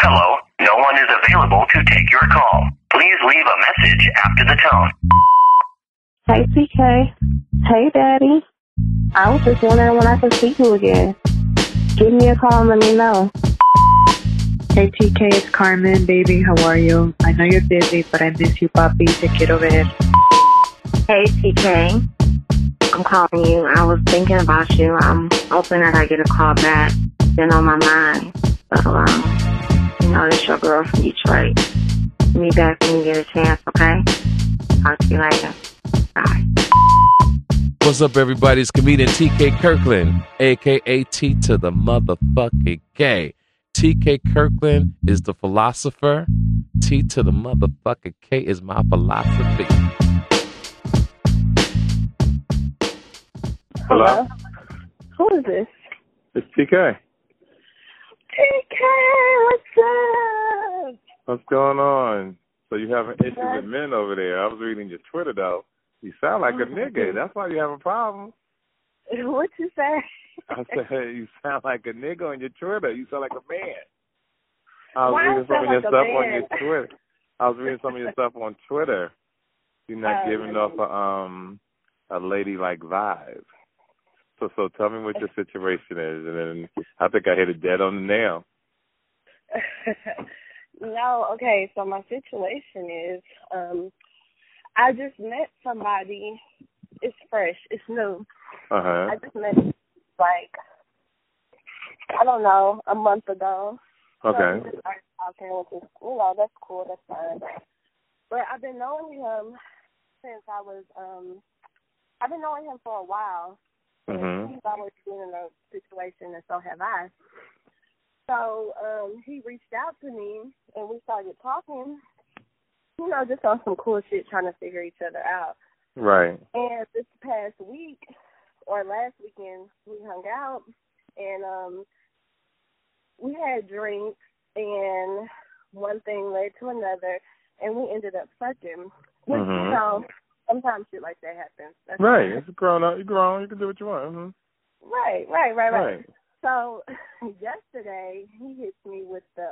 Hello, no one is available to take your call. Please leave a message after the tone. Hey, TK. Hey, Daddy. I was just wondering when I could see you again. Give me a call and let me know. Hey, TK, it's Carmen, baby. How are you? I know you're busy, but I miss you, papi. Te quiero ver. Hey, TK. I'm calling you. I was thinking about you. I'm hoping that I get a call back. It's been on my mind. So, you know, this your girl from Detroit. Get me back when you get a chance, okay? Talk to you later. Bye. What's up, everybody? It's comedian TK Kirkland, a.k.a. T to the motherfucking K. TK Kirkland is the philosopher. T to the motherfucking K is my philosophy. Hello? Who is this? It's TK. TK, what's up? What's going on? So you have an issue with men over there. I was reading your Twitter, though. You sound like a nigga. That's why you have a problem. What you say? I said you sound like a nigga on your Twitter. You sound like a man. I was reading some of your stuff on your Twitter. You're not giving off a ladylike vibe. So tell me what your situation is, and then I think I hit it dead on the nail. No, okay. So my situation is. I just met somebody. It's fresh. It's new. Uh-huh. I just met, a month ago. Okay. So we started talking, which is, that's cool. That's fine. But I've been knowing him since I was, I've been knowing him for a while. Mm-hmm. He's always been in a situation, and so have I. So he reached out to me, and we started talking. You know, just on some cool shit, trying to figure each other out. Right. And this past week, or last weekend, we hung out, and we had drinks, and one thing led to another, and we ended up fucking. Which, mm-hmm. You know, sometimes shit like that happens. That's right. It's grown up. You're grown. You can do what you want. Mm-hmm. Right. So, yesterday, he hits me with the,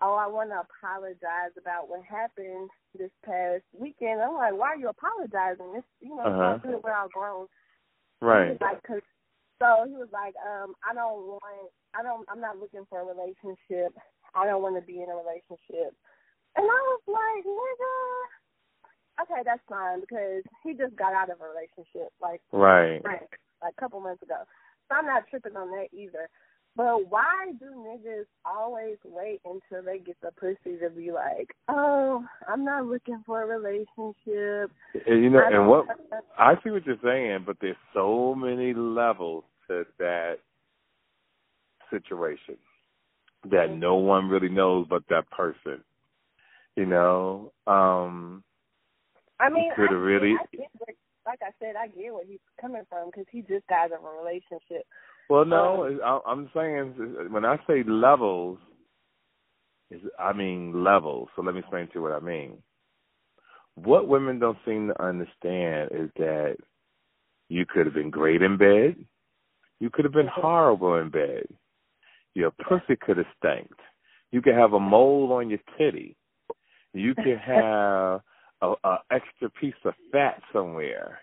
I want to apologize about what happened this past weekend. I'm like, why are you apologizing? It's, we're all grown. Right. He was like, I'm not looking for a relationship. I don't want to be in a relationship. And I was like, nigga, okay, that's fine, because he just got out of a relationship, a couple months ago. So I'm not tripping on that either. But why do niggas always wait until they get the pussy to be like, oh, I'm not looking for a relationship? I see what you're saying, but there's so many levels to that situation that no one really knows but that person. You know? Like I said, I get where he's coming from because he just got out of a relationship. Well, no, I'm saying when I say levels, I mean levels. So let me explain to you what I mean. What women don't seem to understand is that you could have been great in bed. You could have been horrible in bed. Your pussy could have stank. You could have a mole on your titty. You could have an extra piece of fat somewhere.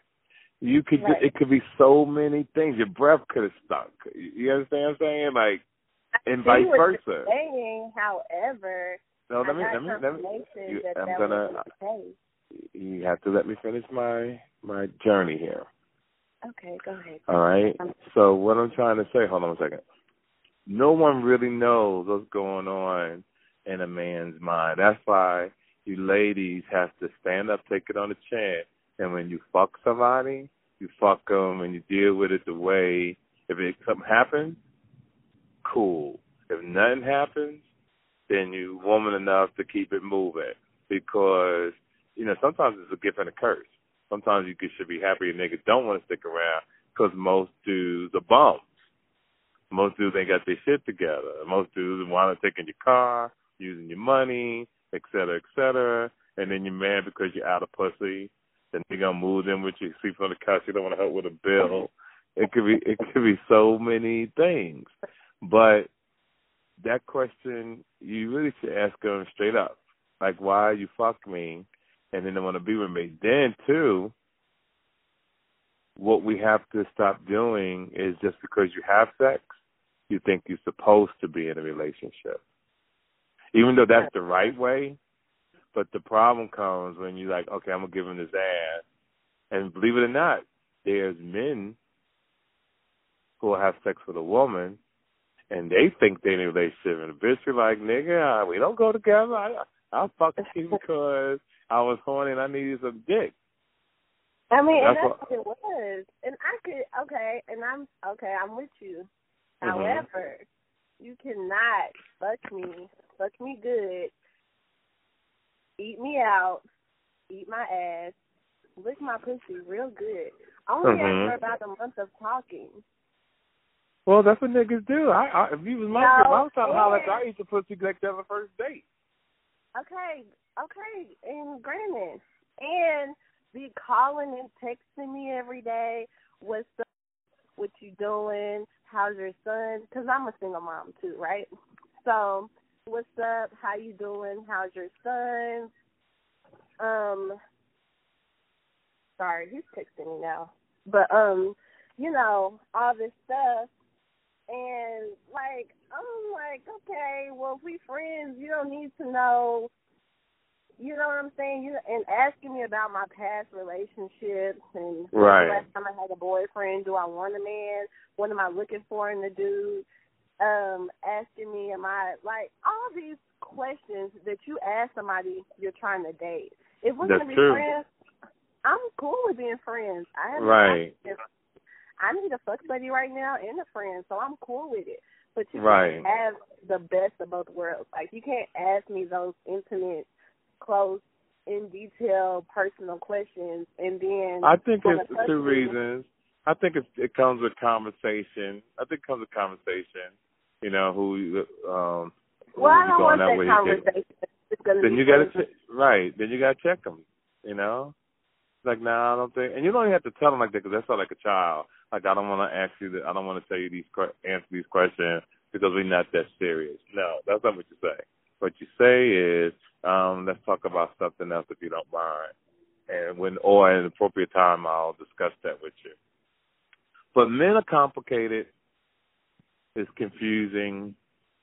You could. Right. It could be so many things. Your breath could have stunk. You understand what I'm saying? And vice versa. However, no, you have to let me finish my journey here. Okay, go ahead. All right. So what I'm trying to say, hold on a second. No one really knows what's going on in a man's mind. That's why you ladies have to stand up, take it on the chin. And when you fuck somebody, you fuck them and you deal with it the way, if something happens, cool. If nothing happens, then you're woman enough to keep it moving. Because, sometimes it's a gift and a curse. Sometimes you should be happy a nigga don't want to stick around because most dudes are bums. Most dudes ain't got their shit together. Most dudes want to take in your car, using your money, et cetera, and then you're mad because you're out of pussy. Then you're going to move in with you, sleep on the couch, you don't want to help with a bill. It could be so many things. But that question you really should ask them straight up. Like, why you fucked me and didn't want to be with me. Then, too, what we have to stop doing is just because you have sex, you think you're supposed to be in a relationship. Even though that's the right way, but the problem comes when you're like, okay, I'm going to give him this ass. And believe it or not, there's men who will have sex with a woman, and they think they're in a relationship. And the bitch be like, nigga, we don't go together. I fucked you because I was horny and I needed some dick. I mean, and that's what it was. And I could, okay, and I'm with you. However, you cannot fuck me good, eat me out, eat my ass, lick my pussy real good. Only after about a month of talking. Well, that's what niggas do. If you was my kid, I was talking about like I eat the pussy like that on the first date. Okay, and granted, and the calling and texting me every day, what you doing, how's your son, because I'm a single mom too, right? So, what's up, how you doing, how's your son, sorry, he's texting me now, but, you know, all this stuff, and, like, I'm like, okay, well, if we friends, you don't need to know, you know what I'm saying? And asking me about my past relationships and last time I had a boyfriend, do I want a man? What am I looking for in the dude? Asking me, am I, like, all these questions that you ask somebody you're trying to date. If we're going to be friends, I'm cool with being friends. I need a fuck buddy right now and a friend, so I'm cool with it. But you can't have the best of both worlds. Like, you can't ask me those intimate, close, in-detail, personal questions, and then... I think it's two reasons. I think it comes with conversation. You know, well, I don't want that conversation. Then you got to check them, you know? Like, I don't think... And you don't even have to tell them like that because that's not like a child. Like, I don't want to ask you... I don't want to tell you answer these questions because we're not that serious. No, that's not what you say. What you say is... let's talk about something else if you don't mind. And or at an appropriate time, I'll discuss that with you. But men are complicated. It's confusing.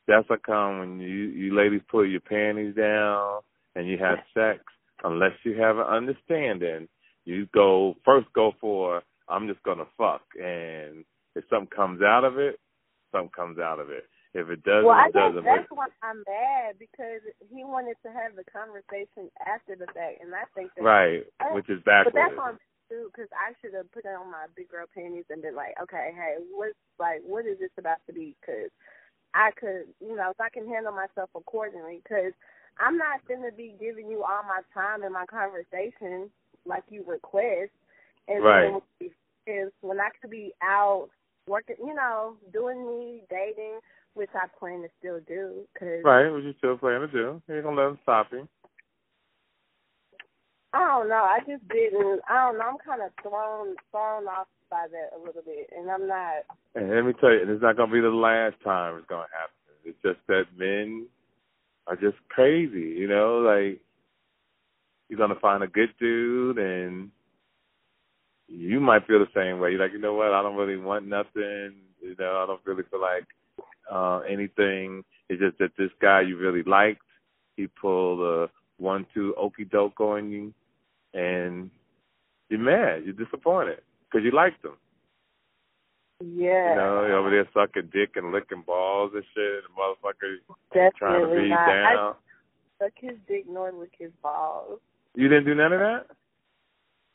That's what comes when you ladies pull your panties down and you have sex. Unless you have an understanding, you go for, I'm just going to fuck. And if something comes out of it, something comes out of it. If it doesn't, it doesn't. Well, I guess that's why I'm mad, because he wanted to have the conversation after the fact, and I think that... Right, which is backwards. But that's on me, too, because I should have put on my big girl panties and been like, okay, hey, what is this about to be? Because I could, you know, if I can handle myself accordingly, because I'm not going to be giving you all my time in my conversation like you request. And when I could be out working, you know, doing me, dating... Which I plan to still do. Which you still plan to do. You're going to let them stop you. I don't know. I'm kind of thrown off by that a little bit, and I'm not. And let me tell you, it's not going to be the last time it's going to happen. It's just that men are just crazy, you know? Like, you're going to find a good dude, and you might feel the same way. You're like, you know what? I don't really want nothing. You know, I don't really feel like anything. It's just that this guy you really liked, he pulled a 1-2 okie doke on you, and you're mad, you're disappointed because you liked him. Yeah, you know, you're over there sucking dick and licking balls and shit, and motherfucker trying to beat down. I suck his dick nor lick his balls. You didn't do none of that?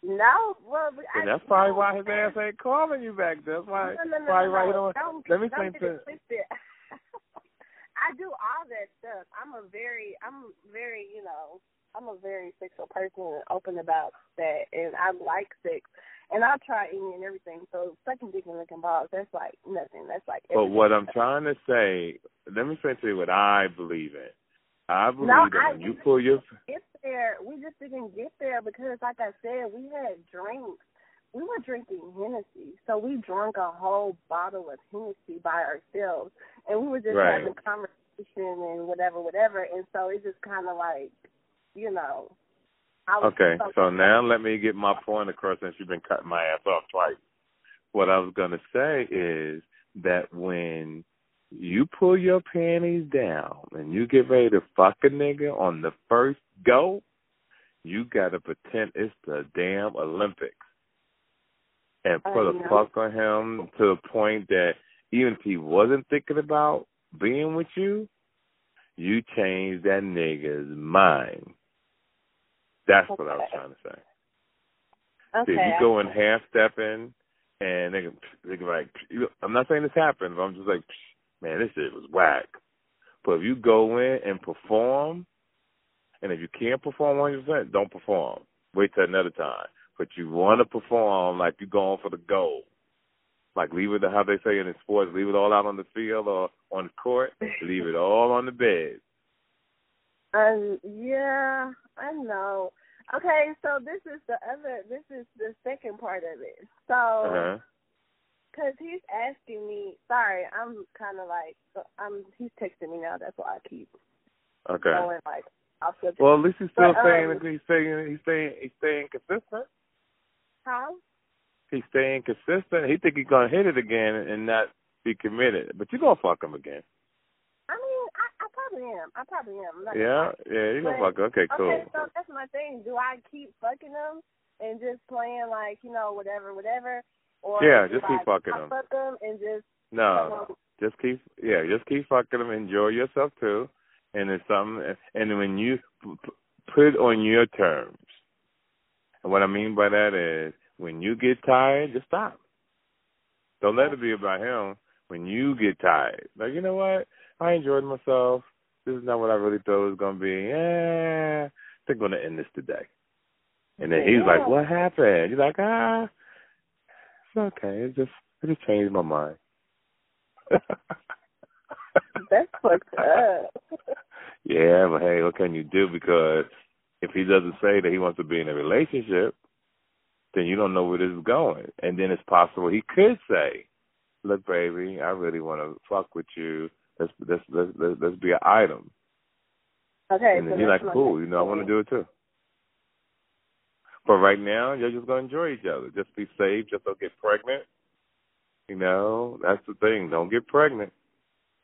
No, well, and that's probably why his ass ain't calling you back. That's why. I do all that stuff. I'm very, you know, I'm a very sexual person and open about that, and I like sex, and I'll try any and everything. So sucking dick and licking balls, that's like nothing. That's like everything. But what I'm trying to say, let me explain to you what I believe in. I believe that when you pull your... We just didn't get there because, like I said, we had drinks. We were drinking Hennessy, so we drank a whole bottle of Hennessy by ourselves, and we were just having conversations and whatever. And so it's just kind of like, you know. Okay, so now let me get my point across since you've been cutting my ass off twice. What I was going to say is that when you pull your panties down and you get ready to fuck a nigga on the first go, you got to pretend it's the damn Olympics and put a fuck on him to the point that even if he wasn't thinking about being with you, you change that nigga's mind. That's what I was trying to say. Okay. So you go in half-stepping, and they can like, I'm not saying this happened, but I'm just like, man, this shit was whack. But if you go in and perform, and if you can't perform 100%, don't perform. Wait till another time. But you want to perform like you're going for the goal. Like leave it, how they say in sports, leave it all out on the field or on the court. Leave it all on the bed. Yeah, I know. Okay, so this is the second part of it. So, because he's asking me, sorry, I'm kind of like, he's texting me now, that's why I keep going like off subject. Well, at least he's still he's staying consistent. How? He's staying consistent. He think he's going to hit it again and not be committed, but you're going to fuck him again. I probably am. Yeah, you're going to fuck. Okay, cool. Okay, so that's my thing. Do I keep fucking them and just playing like, you know, whatever? Or yeah, just keep fucking them. Fuck them and just... No, just keep fucking them. Enjoy yourself, too. And it's something... And when you put it on your terms. And what I mean by that is when you get tired, just stop. Don't let it be about him when you get tired. Like, you know what? I enjoyed myself. This is not what I really thought it was going to be. Yeah, they're going to end this today. And then he's like, what happened? You're like, it's okay. It just changed my mind. That's fucked up. Yeah, but hey, what can you do? Because if he doesn't say that he wants to be in a relationship, then you don't know where this is going. And then it's possible he could say, look, baby, I really want to fuck with you. Let's be an item. Okay. And then you're like, cool, you know, I want to do it too. But right now, you're just going to enjoy each other. Just be safe. Just don't get pregnant. You know, that's the thing. Don't get pregnant.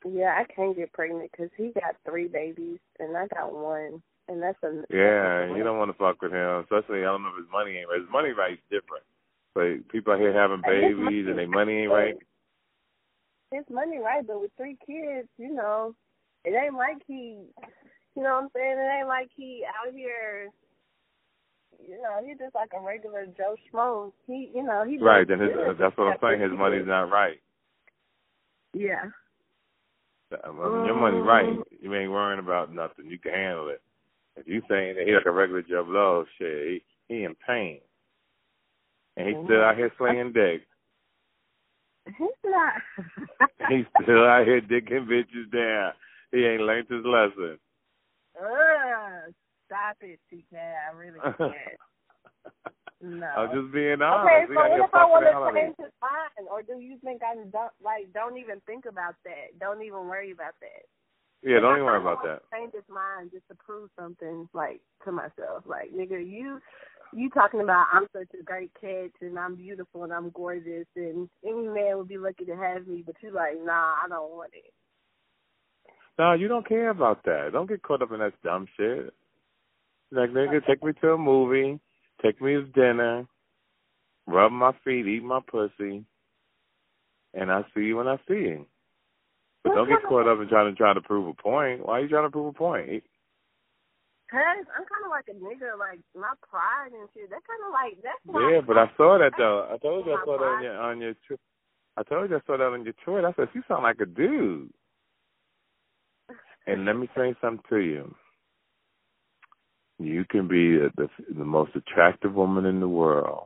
Yeah, I can't get pregnant because he got 3 babies and I got 1. And that's a... Yeah, and you don't want to fuck with him. Especially, I don't know if his money ain't right. His money right is different. But people out here having babies and their money ain't right. It's money, right? But with 3 kids, you know, it ain't like he, you know what I'm saying? It ain't like he out here, you know, he's just like a regular Joe Schmo. He, you know, he... Right, then that's what I'm saying. His money's not right. Yeah. Your money's right. You ain't worrying about nothing. You can handle it. If you saying that he's like a regular Joe Blow, shit, he in pain. And he's still out here slinging dick. He's still out here dicking bitches down. He ain't learned his lesson. Stop it, TK. I really can't. No. I'm just being honest. Okay, so what if I want to change his mind? Or do you think I don't even think about that? Don't even worry about that. Yeah, don't even worry about that. Change his mind just to prove something, like, to myself. Like, nigga, you talking about I'm such a great catch and I'm beautiful and I'm gorgeous and any man would be lucky to have me, but you like, nah, I don't want it. No, you don't care about that. Don't get caught up in that dumb shit. Like, nigga, take me to a movie, take me to dinner, rub my feet, eat my pussy, and I'll see you when I see you. But don't get caught up in trying to prove a point. Why are you trying to prove a point? Cause I'm kind of like a nigga, like my pride and shit. That kind of like that's why. Yeah, but I saw that though. I told you I saw that on your. I told you I saw that on your Twitter. I said you sound like a dude. And let me say something to you. You can be the most attractive woman in the world,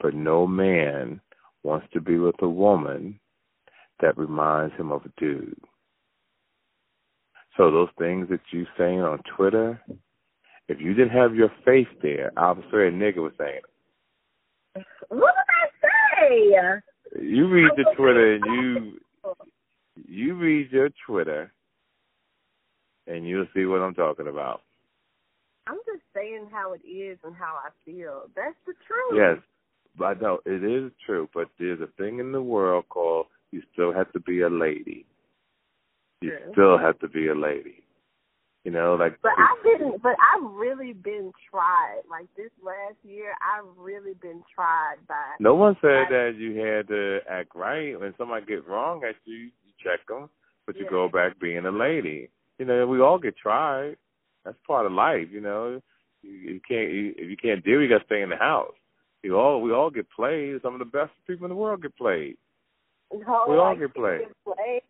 but no man wants to be with a woman that reminds him of a dude. So those things that you saying on Twitter, if you didn't have your face there, I'm sure a nigga was saying it. What did I say? You read your Twitter and you read your Twitter and you'll see what I'm talking about. I'm just saying how it is and how I feel. That's the truth. Yes, I know it is true, but there's a thing in the world called you still have to be a lady. You still have to be a lady. You know, like. But I've really been tried. Like this last year, I've really been tried by. No one said that you had to act right. When somebody gets wrong at you, you check them, but you go back being a lady. You know, we all get tried. That's part of life. You know, you can't. If you can't deal, you got to stay in the house. We all get played. Some of the best people in the world get played. No, we all get played. I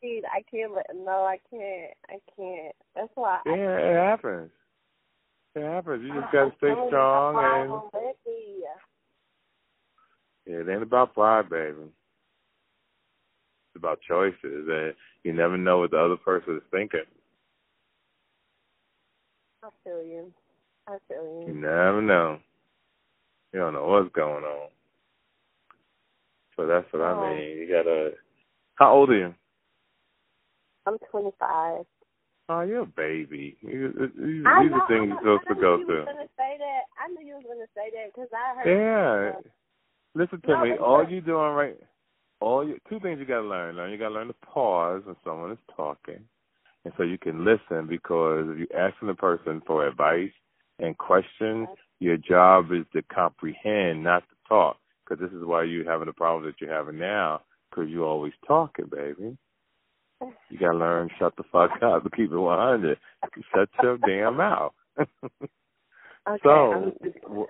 can't let. No, I can't. I can't. That's why. Yeah, it happens. It happens. You just got to stay strong and. Yeah, it ain't about pride, baby. It's about choices, and you never know what the other person is thinking. I feel you. You never know. You don't know what's going on. So that's what I mean. You gotta. How old are you? I'm 25. Oh, you're a baby. These are the things you're supposed to go through. I knew you was gonna say that because I heard. Yeah. Listen to me. All you doing right. Two things you gotta learn. You gotta learn to pause when someone is talking, and so you can listen, because if you're asking the person for advice and questions, your job is to comprehend, not to talk. Because this is why you're having the problem that you're having now, because you're always talking, baby. You got to learn shut the fuck up and keep it 100. Shut your damn mouth. Okay, so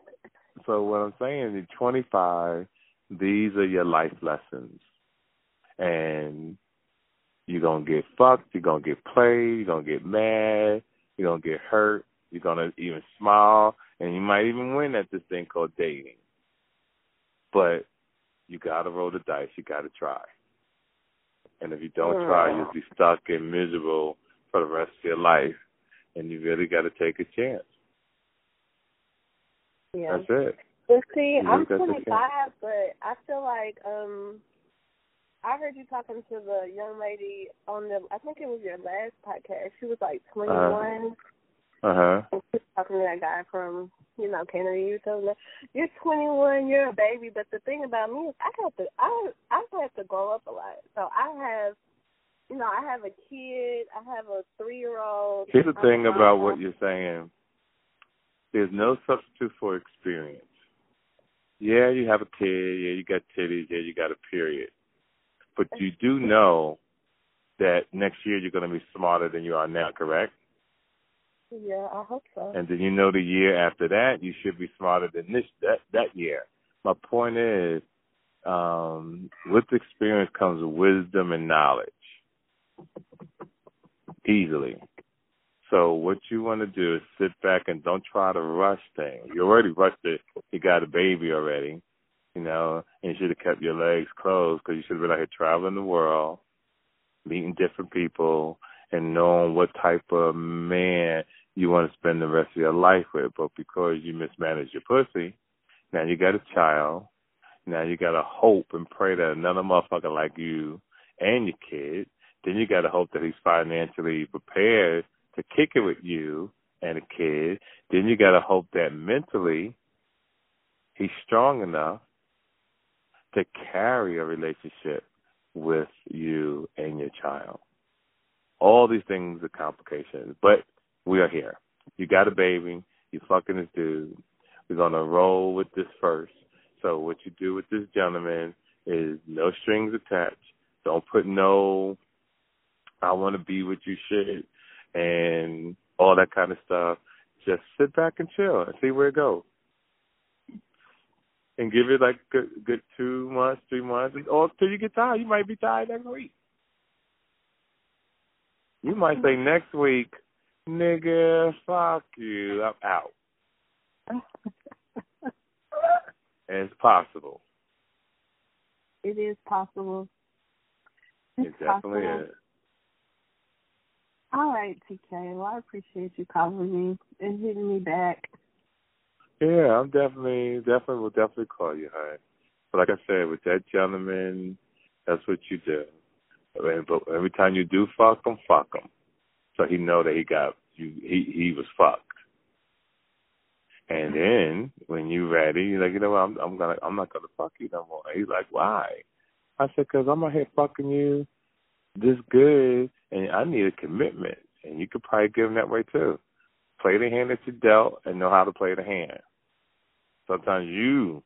what I'm saying is 25, these are your life lessons. And you're going to get fucked. You're going to get played. You're going to get mad. You're going to get hurt. You're going to even smile. And you might even win at this thing called dating. But you got to roll the dice. You got to try. And if you don't try, you'll be stuck and miserable for the rest of your life. And you really got to take a chance. Yeah. That's it. Well, see, I'm 25, but I feel like I heard you talking to the young lady on the, I think it was your last podcast. She was like 21. Uh-huh. And she was talking to that guy from... You know, Kennedy, you're telling me, you're 21, you're a baby. But the thing about me is I have to grow up a lot. So I have a kid. I have a 3-year-old. Here's the thing about what you're saying. There's no substitute for experience. Yeah, you have a kid. Yeah, you got titties. Yeah, you got a period. But you do know that next year you're going to be smarter than you are now, correct? Yeah, I hope so. And then you know the year after that, you should be smarter than that year. My point is, with experience comes wisdom and knowledge, easily. So what you want to do is sit back and don't try to rush things. You already rushed it. You got a baby already, you know, and you should have kept your legs closed, because you should have been out here traveling the world, meeting different people, and knowing what type of man you want to spend the rest of your life with. But because you mismanaged your pussy, now you got a child. Now you got to hope and pray that another motherfucker like you and your kid, then you got to hope that he's financially prepared to kick it with you and a kid. Then you got to hope that mentally he's strong enough to carry a relationship with you and your child. All these things are complications, but we are here. You got a baby. You fucking this dude. We're going to roll with this first. So what you do with this gentleman is no strings attached. Don't put no I want to be with you shit and all that kind of stuff. Just sit back and chill and see where it goes. And give it like good 2 months, 3 months, or till you get tired. You might be tired next week. You might say next week, nigga, fuck you, I'm out. It's possible. It is possible. It definitely is. All right, TK. Well, I appreciate you calling me and hitting me back. Yeah, I'm definitely will call you, honey. But like I said, with that gentleman, that's what you do. But every time you do fuck them. So so he know that he was fucked. And then when you ready, you're like, you know what, I'm not gonna fuck you no more. And he's like, why? I said, 'cause I'm out here fucking you this good, and I need a commitment. And you could probably give him that way too. Play the hand that you dealt, and know how to play the hand. Sometimes you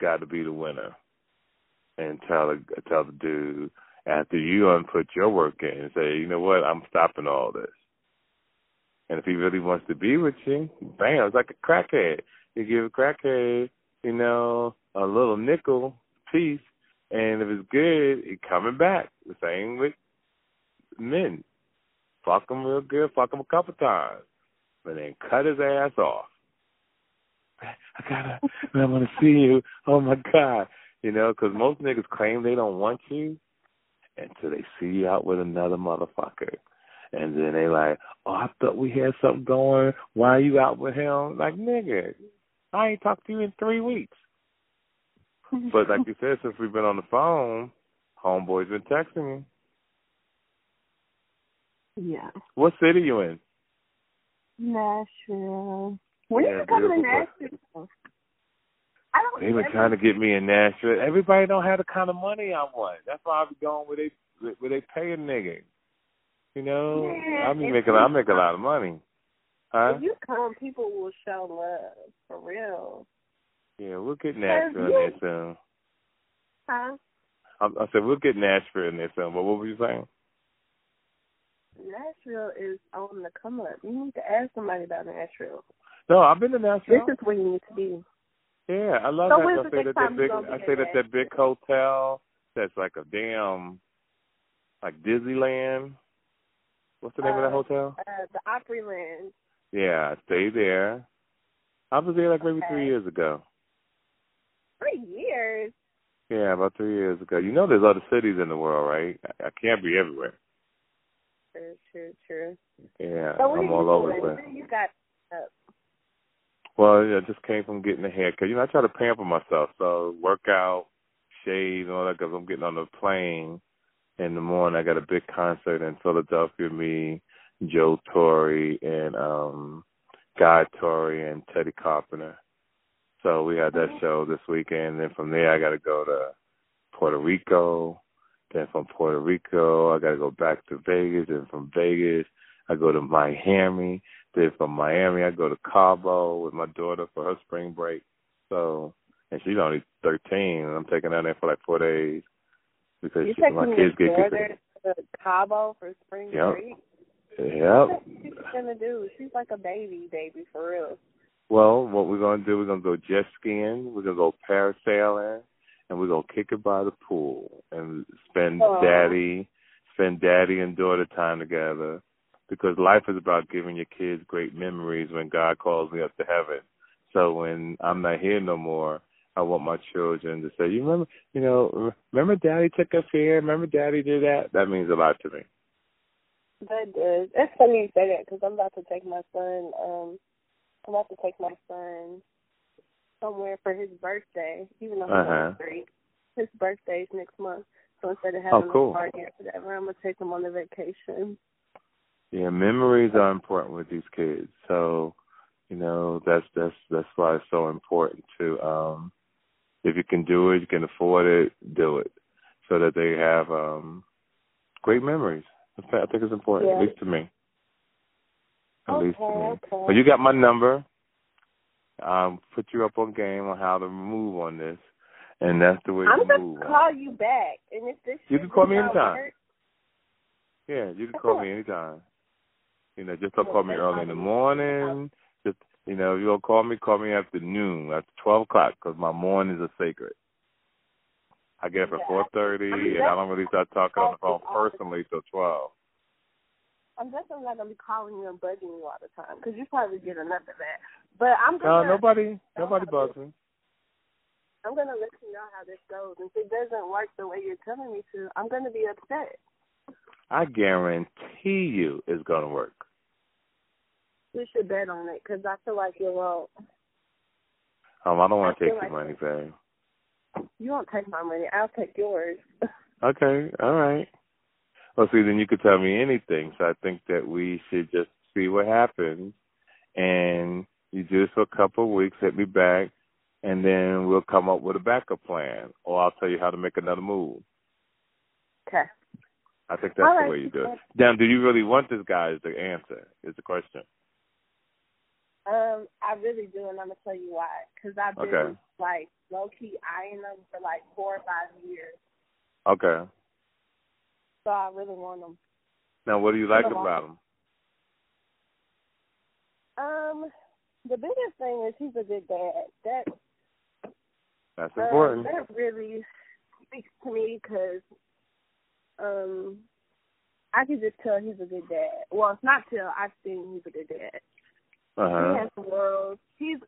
got to be the winner, and tell the dude after you unput your work in and say, you know what, I'm stopping all this. And if he really wants to be with you, bam, it's like a crackhead. You give a crackhead, you know, a little nickel piece, and if it's good, it's coming back. The same with men. Fuck him real good, fuck him a couple times, but then cut his ass off. I want to see you. Oh, my God. You know, because most niggas claim they don't want you until they see you out with another motherfucker. And then they like, oh, I thought we had something going. Why are you out with him? Like, nigga, I ain't talked to you in 3 weeks. But like you said, since we've been on the phone, homeboy's been texting me. Yeah. What city you in? Nashville. When are you coming to Nashville? Place. They've been trying to get me in Nashville. Everybody don't have the kind of money I want. That's why I be going where they pay a nigga. You know, yeah, I make a lot of money. Huh? If you come, people will show love for real. Yeah, we'll get Nashville in there soon. Huh? I said we'll get Nashville in there soon. But what were you saying? Nashville is on the come up. You need to ask somebody about Nashville. No, I've been to Nashville. This is where you need to be. Yeah, I love that. I say that big hotel that's like a damn, like Disneyland. What's the name of that hotel? The Opryland. Yeah, I stayed there. I was there like maybe 3 years ago. 3 years? Yeah, about 3 years ago. You know there's other cities in the world, right? I can't be everywhere. True. Yeah, so I'm all over the place. You got up. Well, I just came from getting a haircut. You know, I try to pamper myself, so workout, shave, and all that, because I'm getting on the plane in the morning. I got a big concert in Philadelphia, me, Joe Torre, and Guy Torre, and Teddy Carpenter. So we had that show this weekend, and from there I got to go to Puerto Rico. Then from Puerto Rico, I got to go back to Vegas, and from Vegas, I go to Miami. Then from Miami, I go to Cabo with my daughter for her spring break. So, and she's only 13, and I'm taking her there for like 4 days because my kids get to Cabo for spring break. Yep. What she's gonna do? She's like a baby for real. Well, what we're gonna do? We're gonna go jet skiing. We're gonna go parasailing, and we're gonna kick it by the pool and spend daddy and daughter time together. Because life is about giving your kids great memories when God calls me up to heaven. So when I'm not here no more, I want my children to say, remember Daddy took us here? Remember Daddy did that? That means a lot to me. That does. That's funny you say that because I'm about to take my son. Somewhere for his birthday, even though he's on the street. His birthday is next month. So instead of having a party or whatever, I'm going to take him on a vacation. Yeah, memories are important with these kids. So, that's why it's so important to if you can do it, you can afford it, do it, so that they have great memories. I think it's important, at least to me. Okay. Well, you got my number. Put you up on game on how to move on this, and that's the way to move. I'm gonna call you back, and if this you can call me anytime. Yeah, you can call me anytime. Just don't call me early in the morning. Just, if you're going to call me after noon, after 12 o'clock, because my mornings are sacred. I get up at 4:30, and I don't really start talking on the phone personally till 12. I'm definitely not going to be calling you and bugging you all the time, because you probably get enough of that. But I'm going to... No, nobody bugs me. I'm going to let you know how this goes. If it doesn't work the way you're telling me to, I'm going to be upset. I guarantee you it's going to work. You should bet on it because I feel like you won't. I don't want to take your money, babe. You won't take my money. I'll take yours. Okay. All right. well, see, then you could tell me anything. So I think that we should just see what happens. And you do this for a couple of weeks, hit me back, and then we'll come up with a backup plan. Or I'll tell you how to make another move. Okay. I think that's the way you do it. Now, do you really want this guy as the answer is the question? I really do, and I'm going to tell you why. Because I've been, like, low-key eyeing them for, like, 4 or 5 years. Okay. So I really want them. Now, what do you like about him? The biggest thing is he's a good dad. That's important. That really speaks to me because I can just tell he's a good dad. Well, it's not till I've seen he's a good dad. Uh-huh. He has the world. He's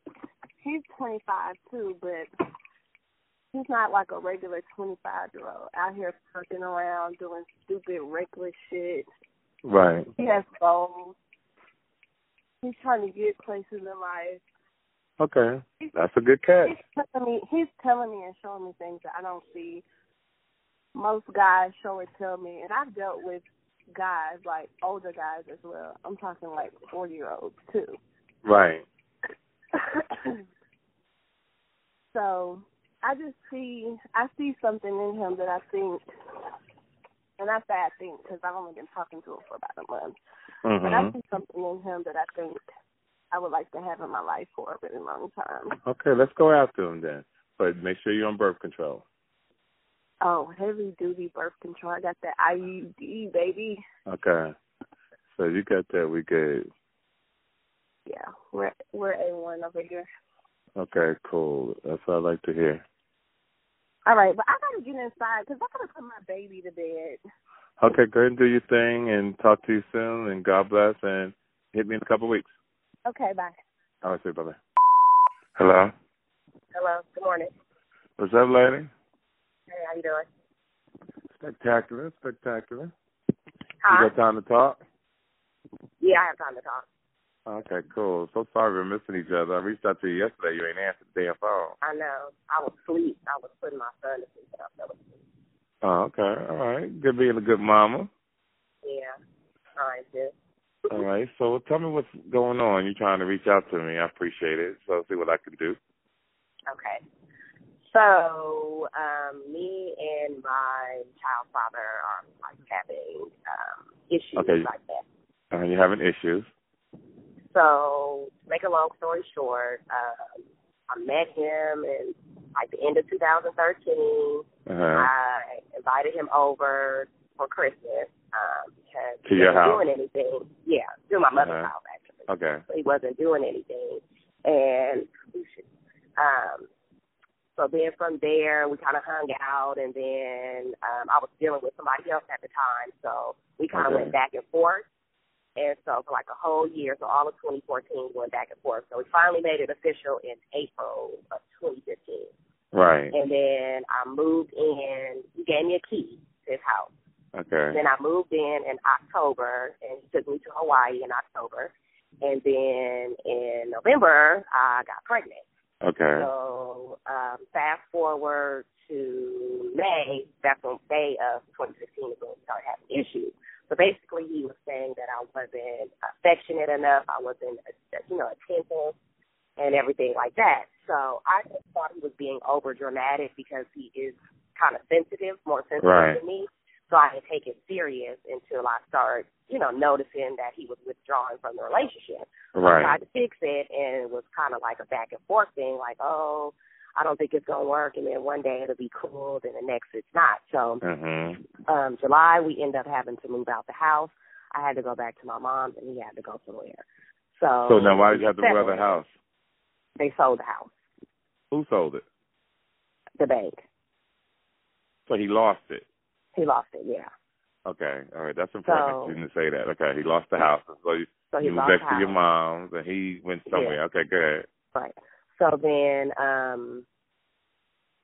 25 too, but he's not like a regular 25-year-old out here fucking around doing stupid, reckless shit. Right. He has goals. He's trying to get places in life. Okay, that's a good catch. He's telling me and showing me things that I don't see. Most guys show and tell me, and I've dealt with guys, like older guys as well. I'm talking like 40-year-olds too. Right. So I see something in him that I think, and I say I think because I've only been talking to him for about a month. Mm-hmm. But I see something in him that I think I would like to have in my life for a really long time. Okay, let's go after him then. But make sure you're on birth control. Oh, heavy-duty birth control. I got that IUD, baby. Okay. So you got that. We good. Yeah, we're A1 over here. Okay, cool. That's what I like to hear. All right, but I got to get inside because I got to put my baby to bed. Okay, go ahead and do your thing and talk to you soon, and God bless, and hit me in a couple of weeks. Okay, bye. All right, see you, bye-bye. Hello? Hello, good morning. What's up, lady? Hey, how you doing? Spectacular, spectacular. Huh? You got time to talk? Yeah, I have time to talk. Okay, cool. So sorry we're missing each other. I reached out to you yesterday. You ain't answered the damn phone. I know. I was asleep. I was putting my son to sleep, but I fell asleep. Oh, okay. All right. Good being a good mama. Yeah. All right, too. All right. So tell me what's going on. You're trying to reach out to me. I appreciate it. So I'll see what I can do. Okay. So me and my child father are like having issues like that. You're having issues. So to make a long story short, I met him in like the end of 2013. Uh-huh. I invited him over for Christmas because he wasn't doing anything. Yeah, to my mother's house, actually. Okay. So he wasn't doing anything. And so then from there, we kind of hung out, and then I was dealing with somebody else at the time. So we kind of went back and forth. And so for like a whole year, so all of 2014 went back and forth. So we finally made it official in April of 2015. Right. And then I moved in. He gave me a key to his house. Okay. Then I moved in October, and he took me to Hawaii in October. And then in November, I got pregnant. Okay. So fast forward to May, that's when May of 2016 is when we started having issues. So basically he was saying that I wasn't affectionate enough, I wasn't, attentive and everything like that. So I just thought he was being over dramatic because he is kind of sensitive, more sensitive than me. So I didn't take it serious until I started, noticing that he was withdrawing from the relationship. Right. So I tried to fix it, and it was kind of like a back and forth thing, like, oh, I don't think it's going to work, and then one day it'll be cool, then the next it's not. So July, we ended up having to move out the house. I had to go back to my mom's, and he had to go somewhere. So now why did you have to sell the house? They sold the house. Who sold it? The bank. So he lost it. He lost it, yeah. Okay, all right, that's important. You didn't say that. Okay, he lost the house. So he moved back to your mom's, and he went somewhere. Yeah. Okay, good. Right. So he found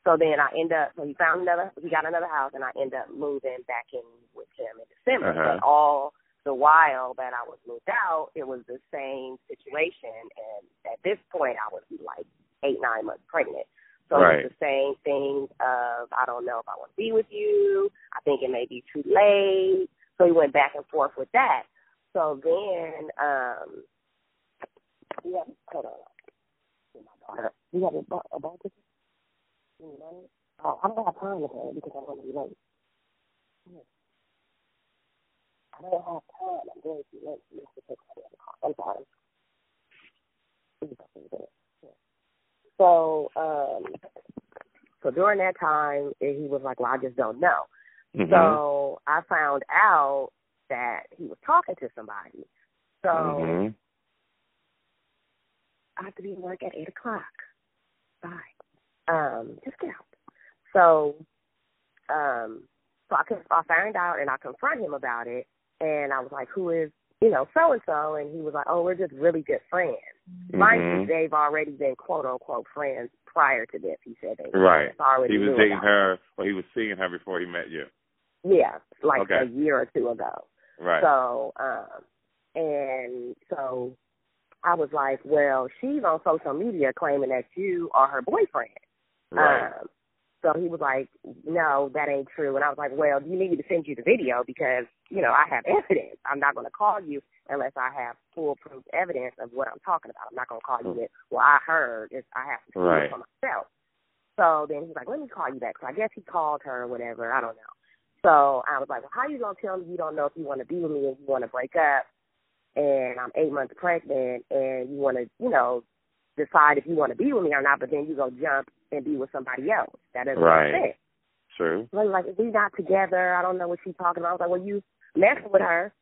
another. He got another house, and I ended up moving back in with him in December. Uh-huh. But all the while that I was moved out, it was the same situation. And at this point, I was like 8-9 months pregnant. So it's the same thing of, I don't know if I want to be with you. I think it may be too late. So we went back and forth with that. So then, we have, hold on. You got a ball ticket? I don't have time to play because I'm going to be late. I don't have time. I'm going to be late. You have to take my damn car. I'm sorry. So during that time, he was like, well, I just don't know. Mm-hmm. So I found out that he was talking to somebody. So mm-hmm. I have to be at work at 8 o'clock. Bye. Just get out. So I found out, and I confronted him about it, and I was like, who is, you know, so-and-so, and he was like, oh, we're just really good friends. Mm-hmm. Mind you, they've already been quote-unquote friends prior to this, he said. They right. He was dating her, or he was seeing her before he met you. Yeah, like a year or two ago. Right. So, and so I was like, well, she's on social media claiming that you are her boyfriend. Right. So he was like, no, that ain't true. And I was like, well, you need me to send you the video because, you know, I have evidence. I'm not going to call you unless I have foolproof evidence of what I'm talking about. I'm not going to call you with, well, I heard. I have to prove it for myself. So then he's like, let me call you back. So I guess he called her or whatever. I don't know. So I was like, well, how are you going to tell me you don't know if you want to be with me and you want to break up and I'm 8 months pregnant and you want to, you know, decide if you want to be with me or not, but then you go jump and be with somebody else. That doesn't make sense. True. Like, if we're not together, I don't know what she's talking about. I was like, well, you messing with her,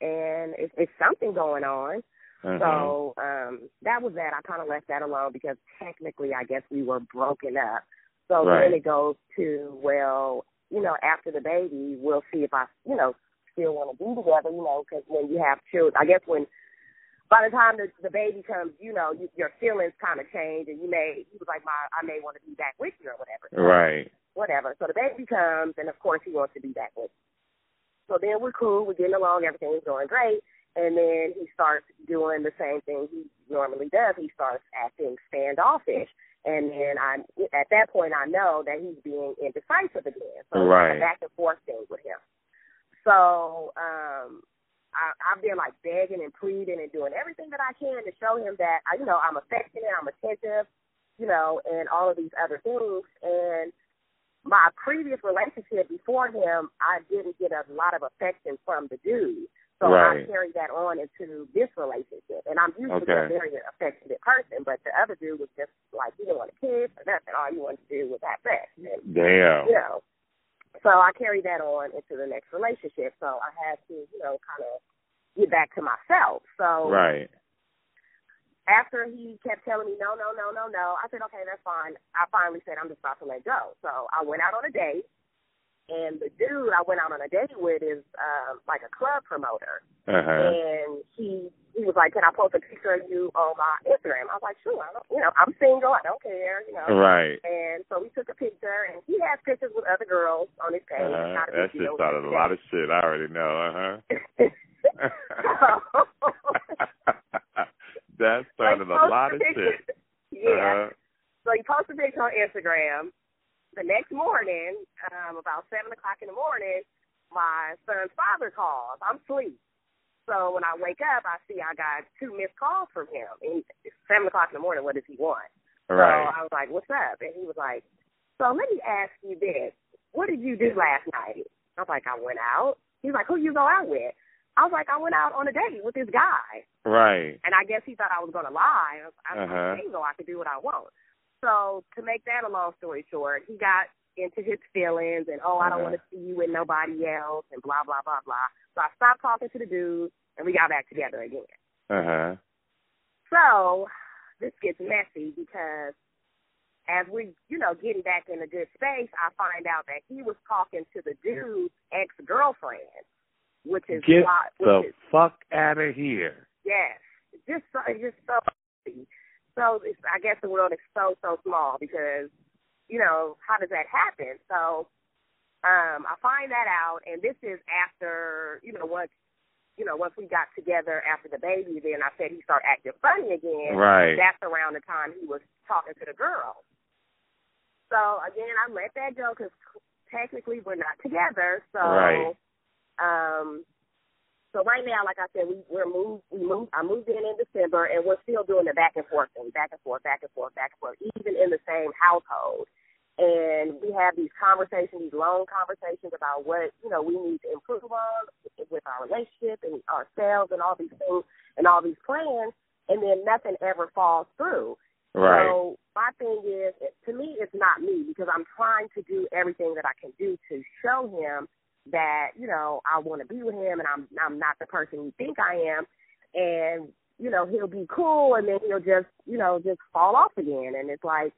and it's something going on. Mm-hmm. So that was that. I kind of left that alone because technically I guess we were broken up. So then it goes to, well, you know, after the baby, we'll see if I, you know, still want to be together, you know, because when you have children, I guess when, by the time the baby comes, you know, your feelings kind of change, and he was like, I may want to be back with you or whatever. Right. Whatever. So the baby comes, and of course he wants to be back with you. So then we're cool, we're getting along, everything's going great, and then he starts doing the same thing he normally does. He starts acting standoffish, and then at that point I know that he's being indecisive again. So it's like a back and forth thing with him. So, I've been, like, begging and pleading and doing everything that I can to show him that, you know, I'm affectionate, I'm attentive, you know, and all of these other things. And my previous relationship before him, I didn't get a lot of affection from the dude. So I carried that on into this relationship. And I'm usually a very affectionate person, but the other dude was just like, you didn't want to kiss or nothing. All you wanted to do was have sex. And, damn. You know. So I carried that on into the next relationship. So I had to, you know, kind of get back to myself. So after he kept telling me, no, I said, okay, that's fine. I finally said, I'm just about to let go. So I went out on a date, and the dude I went out on a date with is like a club promoter. Uh-huh. And he was like, can I post a picture of you on my Instagram? I was like, sure. I'm single. I don't care, you know. Right. And so we took a picture, and he has pictures with other girls on his page. Uh-huh. That shit started a lot of shit. I already know. Uh-huh. That started a lot of shit. Yeah. Uh-huh. So he posted a picture on Instagram. The next morning, about 7 o'clock in the morning, my son's father calls. I'm asleep. So when I wake up, I see I got 2 missed calls from him. And it's 7 o'clock in the morning. What does he want? Right. So I was like, what's up? And he was like, so let me ask you this. What did you do last night? I was like, I went out. He's like, who you go out with? I was like, I went out on a date with this guy. Right. And I guess he thought I was going to lie. I'm single. I could do what I want. So to make that a long story short, he got into his feelings and, I don't want to see you with nobody else and blah, blah, blah, blah. So I stopped talking to the dude, and we got back together again. Uh-huh. So this gets messy because as we, you know, getting back in a good space, I find out that he was talking to the dude's ex-girlfriend. Which is get lot, which the is, fuck out of here. Yes. Just so. So it's, I guess the world is so small because, you know, how does that happen? So I find that out, and this is after, once we got together after the baby, then I said he started acting funny again. Right. That's around the time he was talking to the girl. So, again, I let that go because technically we're not together. So. Right. So right now, like I said, I moved in December, and we're still doing the back and forth thing, back and forth, even in the same household. And we have these conversations, these long conversations about what, you know, we need to improve on with our relationship and ourselves and all these things and all these plans, and then nothing ever falls through. Right. So my thing is, to me, it's not me, because I'm trying to do everything that I can do to show him that, you know, I want to be with him and I'm not the person you think I am. And, you know, he'll be cool and then he'll just, you know, just fall off again. And it's like,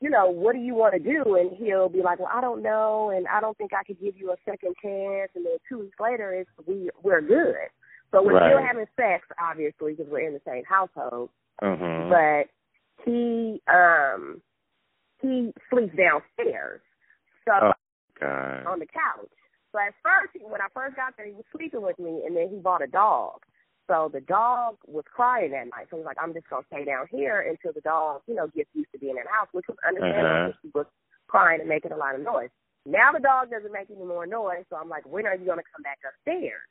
you know, what do you want to do? And he'll be like, well, I don't know, and I don't think I could give you a second chance. And then 2 weeks later, we're good. So we're still having sex, obviously, because we're in the same household. Mm-hmm. But he sleeps downstairs, so on the couch. So at first, when I first got there, he was sleeping with me, and then he bought a dog. So the dog was crying that night. So he was like, I'm just going to stay down here until the dog, you know, gets used to being in the house, which was understandable. She was crying and making a lot of noise. Now the dog doesn't make any more noise, so I'm like, when are you going to come back upstairs?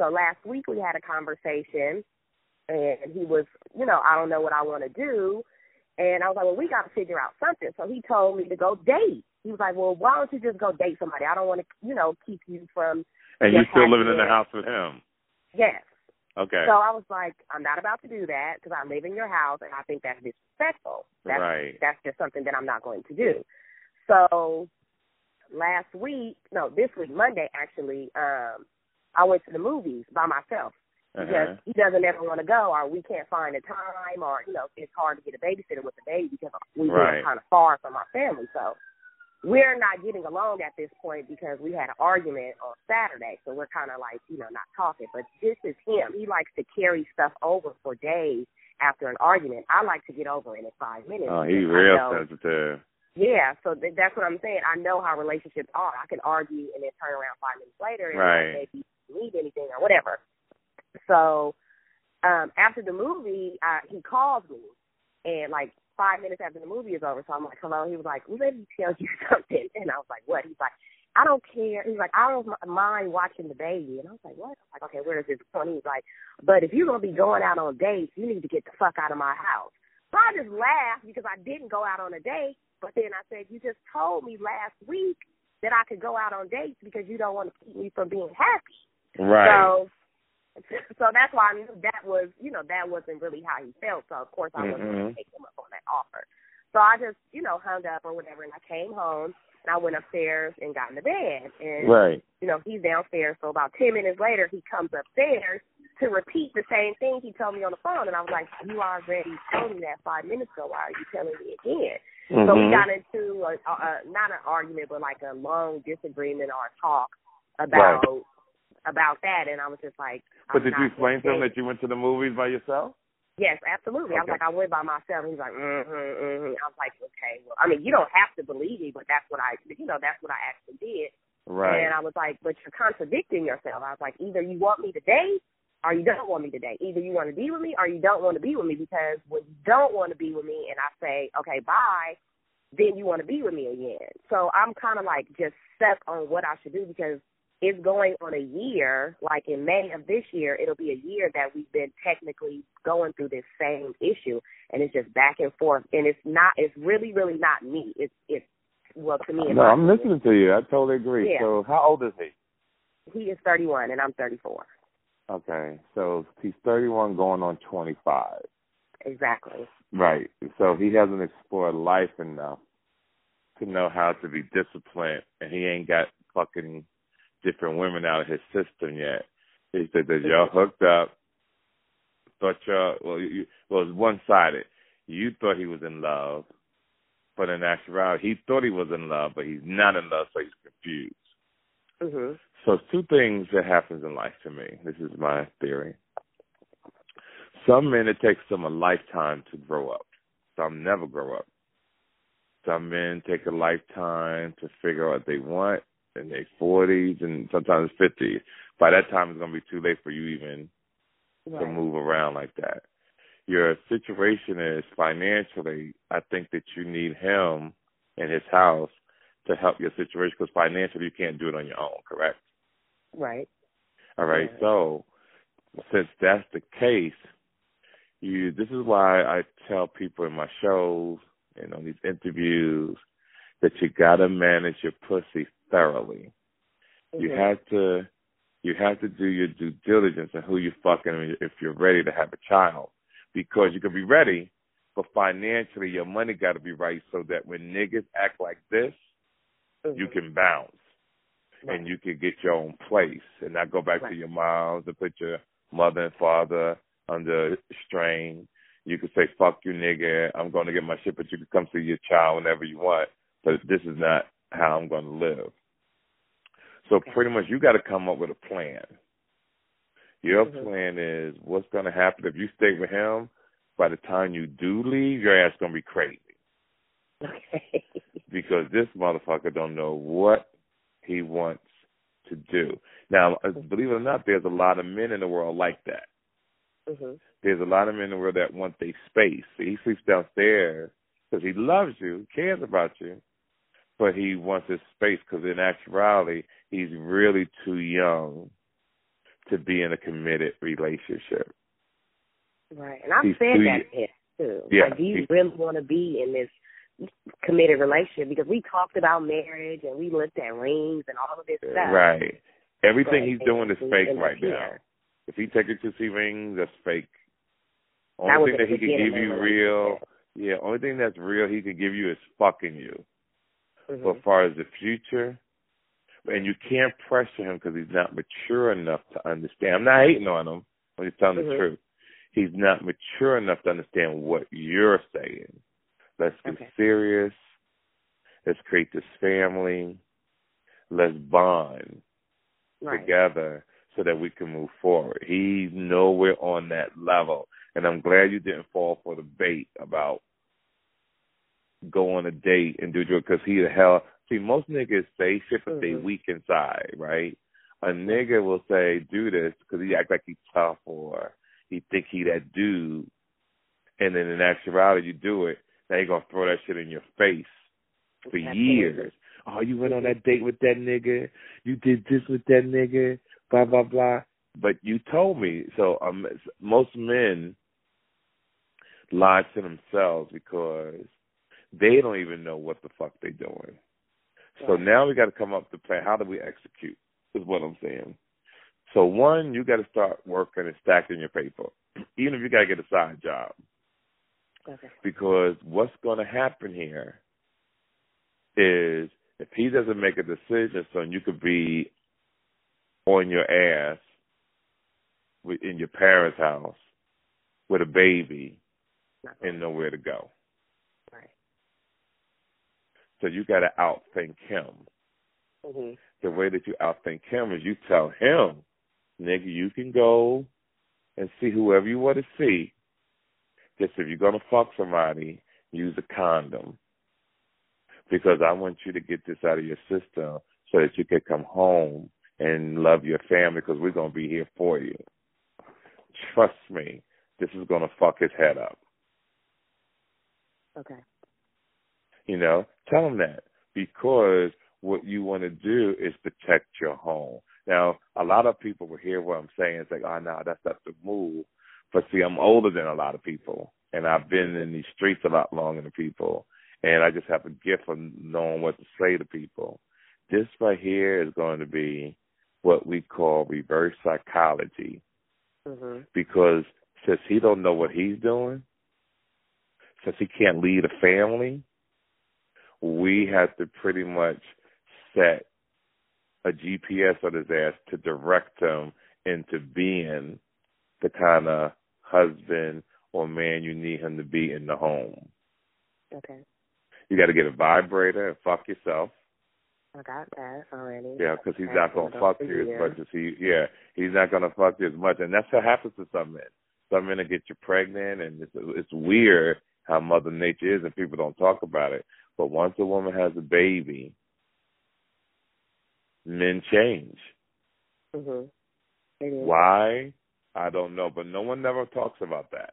So last week we had a conversation, and he was, you know, I don't know what I want to do. And I was like, well, we got to figure out something. So he told me to go date. He was like, well, why don't you just go date somebody? I don't want to, you know, keep you from. And you're still living in the house with him? Yes. Okay. So I was like, I'm not about to do that because I live in your house and I think that's disrespectful. That's just something that I'm not going to do. So this week, Monday actually, I went to the movies by myself because he doesn't ever want to go, or we can't find a time, or, you know, it's hard to get a babysitter with the baby because we live kind of far from our family. So we're not getting along at this point because we had an argument on Saturday, so we're kind of like, you know, not talking. But this is him. He likes to carry stuff over for days after an argument. I like to get over it in 5 minutes. Oh, he's real sensitive. Yeah, so that's what I'm saying. I know how relationships are. I can argue and then turn around 5 minutes later and maybe need anything or whatever. So after the movie, he calls me, and, like, 5 minutes after the movie is over, so I'm like, hello. He was like, let me tell you something. And I was like, what? He's like, I don't care. He's like, I don't mind watching the baby. And I was like, what? I'm like, okay, where is this point? He's like, but if you're going to be going out on dates, you need to get the fuck out of my house. So I just laughed because I didn't go out on a date, but then I said, you just told me last week that I could go out on dates because you don't want to keep me from being happy. Right. So that's why I knew that was, you know, that wasn't really how he felt. So, of course, I wasn't going to take him up on that offer. So I just, you know, hung up or whatever, and I came home, and I went upstairs and got in the bed. And, you know, he's downstairs. So about 10 minutes later, he comes upstairs to repeat the same thing he told me on the phone. And I was like, you already told me that 5 minutes ago. Why are you telling me again? Mm-hmm. So we got into not an argument, but like a long disagreement or a talk about that, and I was just like... But did you explain to him that you went to the movies by yourself? Yes, absolutely. Okay. I was like, I went by myself. He's like, I was like, okay, well, I mean, you don't have to believe me, but that's what I, you know, that's what I actually did. Right. And I was like, but you're contradicting yourself. I was like, either you want me to date or you don't want me to date. Either you want to be with me or you don't want to be with me, because when you don't want to be with me and I say, okay, bye, then you want to be with me again. So I'm kind of like just stuck on what I should do, because it's going on a year, like in May of this year, it'll be a year that we've been technically going through this same issue, and it's just back and forth, and it's really, really not me. Well, to me. No, I'm listening to you. I totally agree. Yeah. So how old is he? He is 31, and I'm 34. Okay, so he's 31 going on 25. Exactly. Right. So he hasn't explored life enough to know how to be disciplined, and he ain't got fucking different women out of his system yet. He said that y'all hooked up, thought y'all, well, it was one-sided. You thought he was in love, but in actuality, he thought he was in love, but he's not in love, so he's confused. Mm-hmm. So two things that happens in life to me. This is my theory. Some men, it takes them a lifetime to grow up. Some never grow up. Some men take a lifetime to figure out what they want in their 40s and sometimes 50s. By that time, it's going to be too late for you even to move around like that. Your situation is financially, I think that you need him and his house to help your situation, because financially you can't do it on your own, correct? Right. All right. So since that's the case, this is why I tell people in my shows and on these interviews that you gotta manage your pussy thoroughly. Mm-hmm. You have to do your due diligence on who you're fucking if you're ready to have a child, because you could be ready, but financially your money got to be right so that when niggas act like this, mm-hmm. you can bounce right. and you can get your own place and not go back right. to your moms and put your mother and father under strain. You could say, fuck you, nigga, I'm going to get my shit, but you can come see your child whenever you want, but this is not how I'm going to live. So pretty much you got to come up with a plan. Your mm-hmm. plan is what's going to happen if you stay with him. By the time you do leave, your ass going to be crazy. Okay. Because this motherfucker don't know what he wants to do. Now, believe it or not, there's a lot of men in the world like that. Mm-hmm. There's a lot of men in the world that want their space. He sleeps downstairs because he loves you, cares about you, but he wants his space because in actuality, he's really too young to be in a committed relationship. Right. And I've said that to him, too. Yeah. Like, do you really want to be in this committed relationship? Because we talked about marriage and we looked at rings and all of this stuff. Right. Everything he's doing is fake right now. If he takes it to see rings, that's fake. Only thing that he can give you real, yeah, only thing that's real he can give you is fucking you. Mm-hmm. But as far as the future, and you can't pressure him because he's not mature enough to understand. I'm not hating on him, but he's telling mm-hmm. the truth. He's not mature enough to understand what you're saying. Let's get serious. Let's create this family. Let's bond together so that we can move forward. He's nowhere on that level. And I'm glad you didn't fall for the bait about go on a date and do drugs because he the hell. See, most niggas say shit, but they weak inside, right? A nigga will say, do this because he act like he's tough or he think he that dude, and then in actuality you do it. Now you're going to throw that shit in your face for years. Oh, you went on that date with that nigga. You did this with that nigga, blah, blah, blah. But you told me. So most men lie to themselves because they don't even know what the fuck they're doing. So now we got to come up with a plan. How do we execute is what I'm saying. So, one, you got to start working and stacking your paper, even if you got to get a side job. Okay. Because what's going to happen here is if he doesn't make a decision, son, you could be on your ass in your parents' house with a baby and nowhere to go. Right. So you got to outthink him. Mm-hmm. The way that you outthink him is you tell him, nigga, you can go and see whoever you want to see. Just if you're going to fuck somebody, use a condom. Because I want you to get this out of your system so that you can come home and love your family because we're going to be here for you. Trust me, this is going to fuck his head up. Okay. You know, tell him that because what you want to do is protect your home. Now, a lot of people will hear what I'm saying. It's like, oh, no, that's not the move. But, see, I'm older than a lot of people, and I've been in these streets a lot longer than people, and I just have a gift of knowing what to say to people. This right here is going to be what we call reverse psychology because since he don't know what he's doing, since he can't lead a family, we have to pretty much set a GPS on his ass to direct him into being the kind of husband or man you need him to be in the home. Okay. You got to get a vibrator and fuck yourself. I got that already. Yeah, because he's not going to fuck you as much as he, he's not going to fuck you as much. And that's what happens to some men. Some men will get you pregnant, and it's weird how Mother Nature is, and people don't talk about it. But once a woman has a baby, men change. Mm-hmm. Why? I don't know. But no one never talks about that.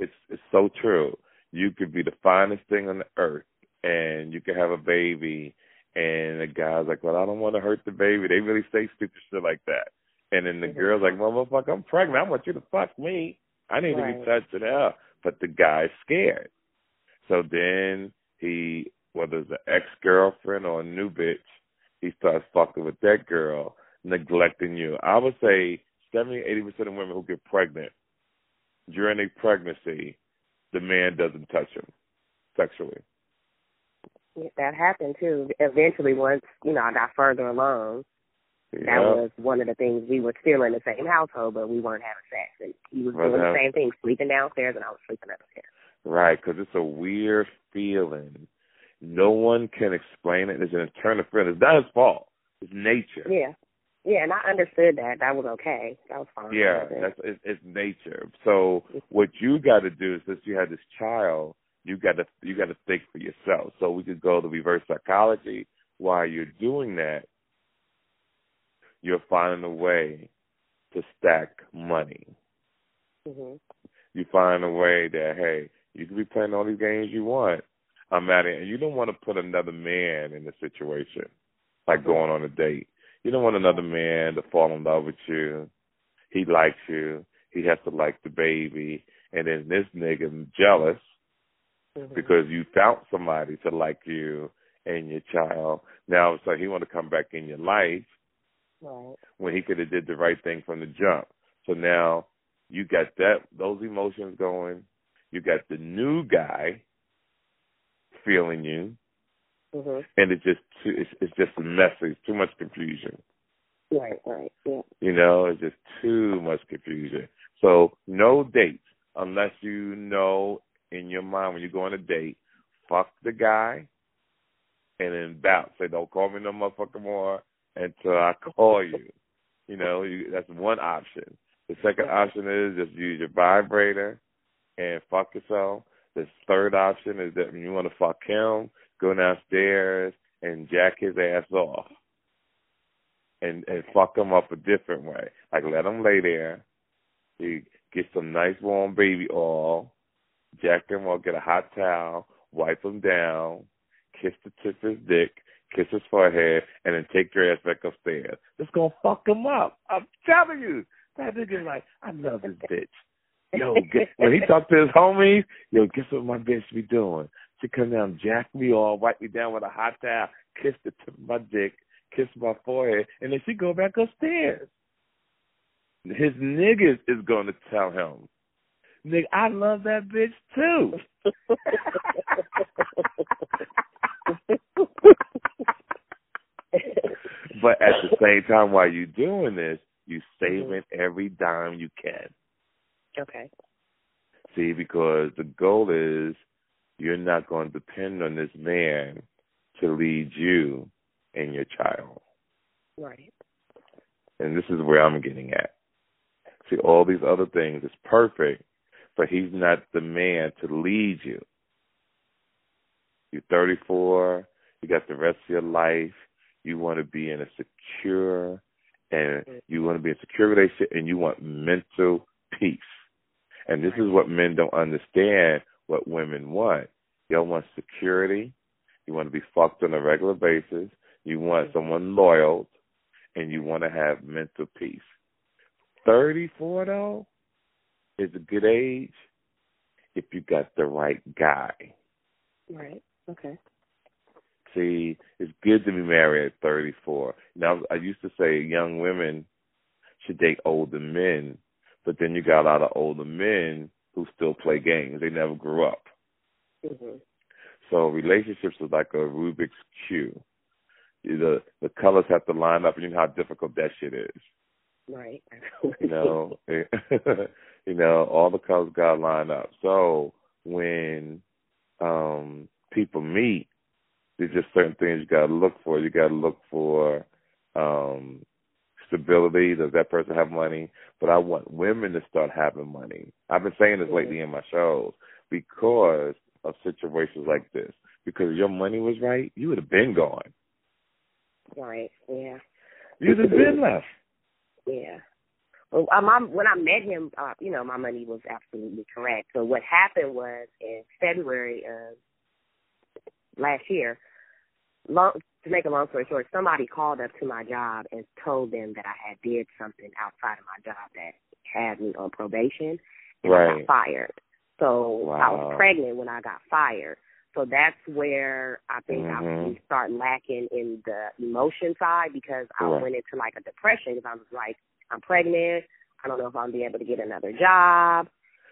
It's so true. You could be the finest thing on the earth, and you could have a baby, And the guy's like, well, I don't want to hurt the baby. They really say stupid shit like that. And then the girl's like, well, motherfucker, I'm pregnant. I want you to fuck me. I need to be touched it out. But the guy's scared. So then he, whether it's an ex-girlfriend or a new bitch, he starts fucking with that girl, neglecting you. I would say 70, 80% of women who get pregnant, during their pregnancy, the man doesn't touch them sexually. Yeah, that happened, too. Eventually, once, I got further along, that was one of the things. We were still in the same household, but we weren't having sex. And he was doing the same thing, sleeping downstairs, and I was sleeping upstairs. Right, because it's a weird feeling. No one can explain it. It's an internal feeling. It's not his fault. It's nature. Yeah. Yeah, and I understood that. That was okay. That was fine. Yeah, it's nature. So what you got to do is, since you had this child, you got to think for yourself. So we could go to reverse psychology. While you're doing that, you're finding a way to stack money. Mm-hmm. You find a way that, hey, you can be playing all these games you want. I'm at it. And you don't want to put another man in the situation, like going on a date. You don't want another man to fall in love with you. He likes you. He has to like the baby. And then this nigga's jealous because you found somebody to like you and your child. Now, so he want to come back in your life when he could have did the right thing from the jump. So now you got those emotions going. You got the new guy feeling you. Mm-hmm. And it's just a mess. It's too much confusion. Right, yeah. It's just too much confusion. So no dates unless you know in your mind when you go on a date, fuck the guy and then bounce. Say, don't call me no motherfucker more until I call you. That's one option. The second option is just use your vibrator and fuck yourself. The third option is that when you want to fuck him, go downstairs and jack his ass off and fuck him up a different way. Like, let him lay there. You get some nice warm baby oil, jack him off, get a hot towel, wipe him down, kiss the tip of his dick, kiss his forehead, and then take your ass back upstairs. It's going to fuck him up. I'm telling you. That nigga's like, I love this bitch. Yo, when he talked to his homies, yo, guess what my bitch be doing? She come down, jack me off, wipe me down with a hot towel, kiss the tip of my dick, kiss my forehead, and then she go back upstairs. His niggas is going to tell him, nigga, I love that bitch too. But at the same time, while you're doing this, you saving every dime you can. Okay. See, because the goal is you're not going to depend on this man to lead you and your child. Right. And this is where I'm getting at. See, all these other things is perfect, but he's not the man to lead you. You're 34. You got the rest of your life. You want to be in a secure, and you want to be in a secure relationship, and you want mental peace. And this is what men don't understand what women want. Y'all want security. You want to be fucked on a regular basis. You want someone loyal, and you want to have mental peace. 34, though, is a good age if you got the right guy. Right, okay. See, it's good to be married at 34. Now, I used to say young women should date older men. But then you got a lot of older men who still play games. They never grew up. Mm-hmm. So relationships are like a Rubik's Cube. The colors have to line up, and you know how difficult that shit is. Right. All the colors got to line up. So when people meet, there's just certain things you got to look for. You got to look for stability. Does that person have money? But I want women to start having money. I've been saying this lately in my shows because of situations like this. Because if your money was right, you would have been gone. Right, yeah. You would have been left. Yeah. Well, when I met him, my money was absolutely correct. So what happened was in February of last year, to make a long story short, somebody called up to my job and told them that I had did something outside of my job that had me on probation, and I got fired. So I was pregnant when I got fired. So that's where I think I really start lacking in the emotion side, because I went into like a depression, because I was like, I'm pregnant. I don't know if I'll be able to get another job.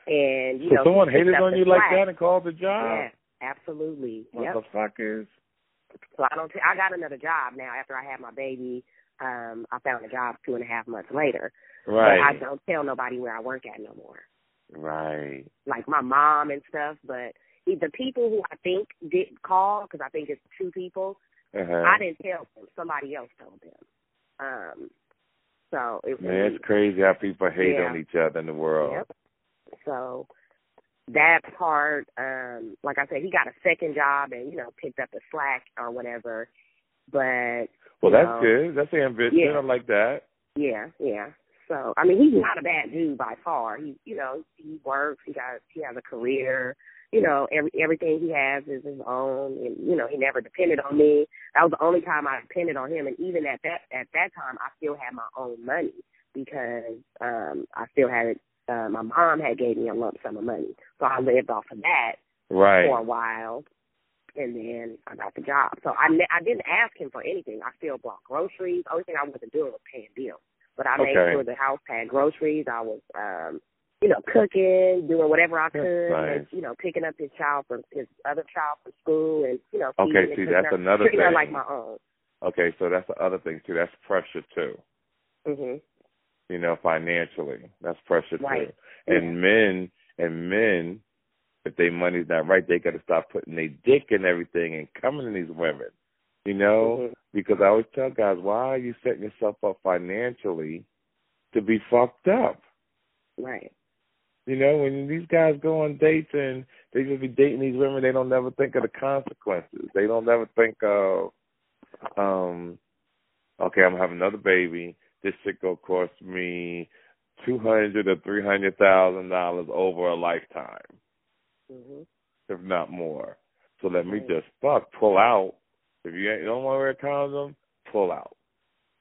And you know, someone hated on you like that and called the job? Yeah, absolutely. Motherfuckers. Yep. So I got another job now after I had my baby. I found a job 2.5 months later. Right. But I don't tell nobody where I work at no more. Right. Like my mom and stuff, but the people who I think did call, because I think it's two people, I didn't tell them. Somebody else told them. So it was, man, it's crazy how people hate on each other in the world. Yep. So that part, like I said, he got a second job and, you know, picked up the slack or whatever. But well, that's good. That's ambition. Yeah. I like that. Yeah, yeah. So I mean, he's not a bad dude by far. He, you know, he works. He has a career. You know, everything he has is his own, and you know, he never depended on me. That was the only time I depended on him, and even at that time, I still had my own money, because I still had my mom had gave me a lump sum of money, so I lived off of that for a while, and then I got the job. So I didn't ask him for anything. I still bought groceries. The only thing I wasn't doing was paying bills, but I made sure the house had groceries. I was you know, cooking, doing whatever I could, and, you know, picking up his other child from school, and, you know, treating her like my own. Okay, so that's the other thing, too. That's pressure, too. Mm-hmm. You know, financially. That's pressure, too. And men, if their money's not right, they got to stop putting their dick in everything and coming to these women, you know, because I always tell guys, why are you setting yourself up financially to be fucked up? Right. You know, when these guys go on dates and they just be dating these women, they don't never think of the consequences. They don't never think of, okay, I'm going to have another baby. This shit going to cost me $200,000 or $300,000 over a lifetime, if not more. So let me just pull out. If you don't want to wear a condom, pull out.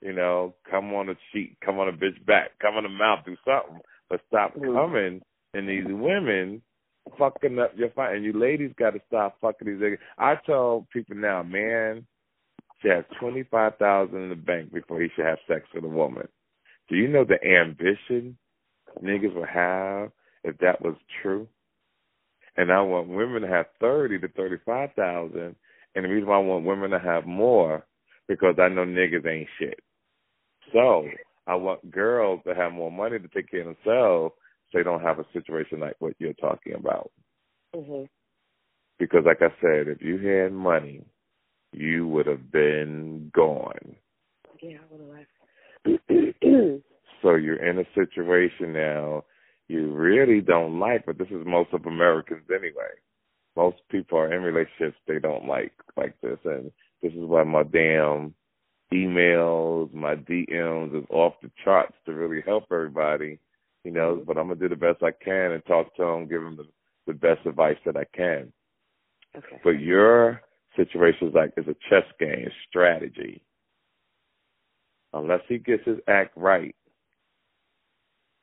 You know, come on a cheek, come on a bitch back, come on a mouth, do something. But stop coming and these women fucking up your fight. And you ladies got to stop fucking these niggas. I tell people now, man, should have $25,000 in the bank before he should have sex with a woman. Do you know the ambition niggas would have if that was true? And I want women to have $30,000 to $35,000. And the reason why I want women to have more, because I know niggas ain't shit. So I want girls to have more money to take care of themselves, so they don't have a situation like what you're talking about. Because, like I said, if you had money, you would have been gone. Yeah, I would have left. So you're in a situation now you really don't like, but this is most of Americans anyway. Most people are in relationships they don't like this, and this is why my damn emails, my DMs is off the charts to really help everybody, you know, but I'm going to do the best I can and talk to them, give them the best advice that I can. Okay. But your situation is like, it's a chess game strategy. Unless he gets his act right,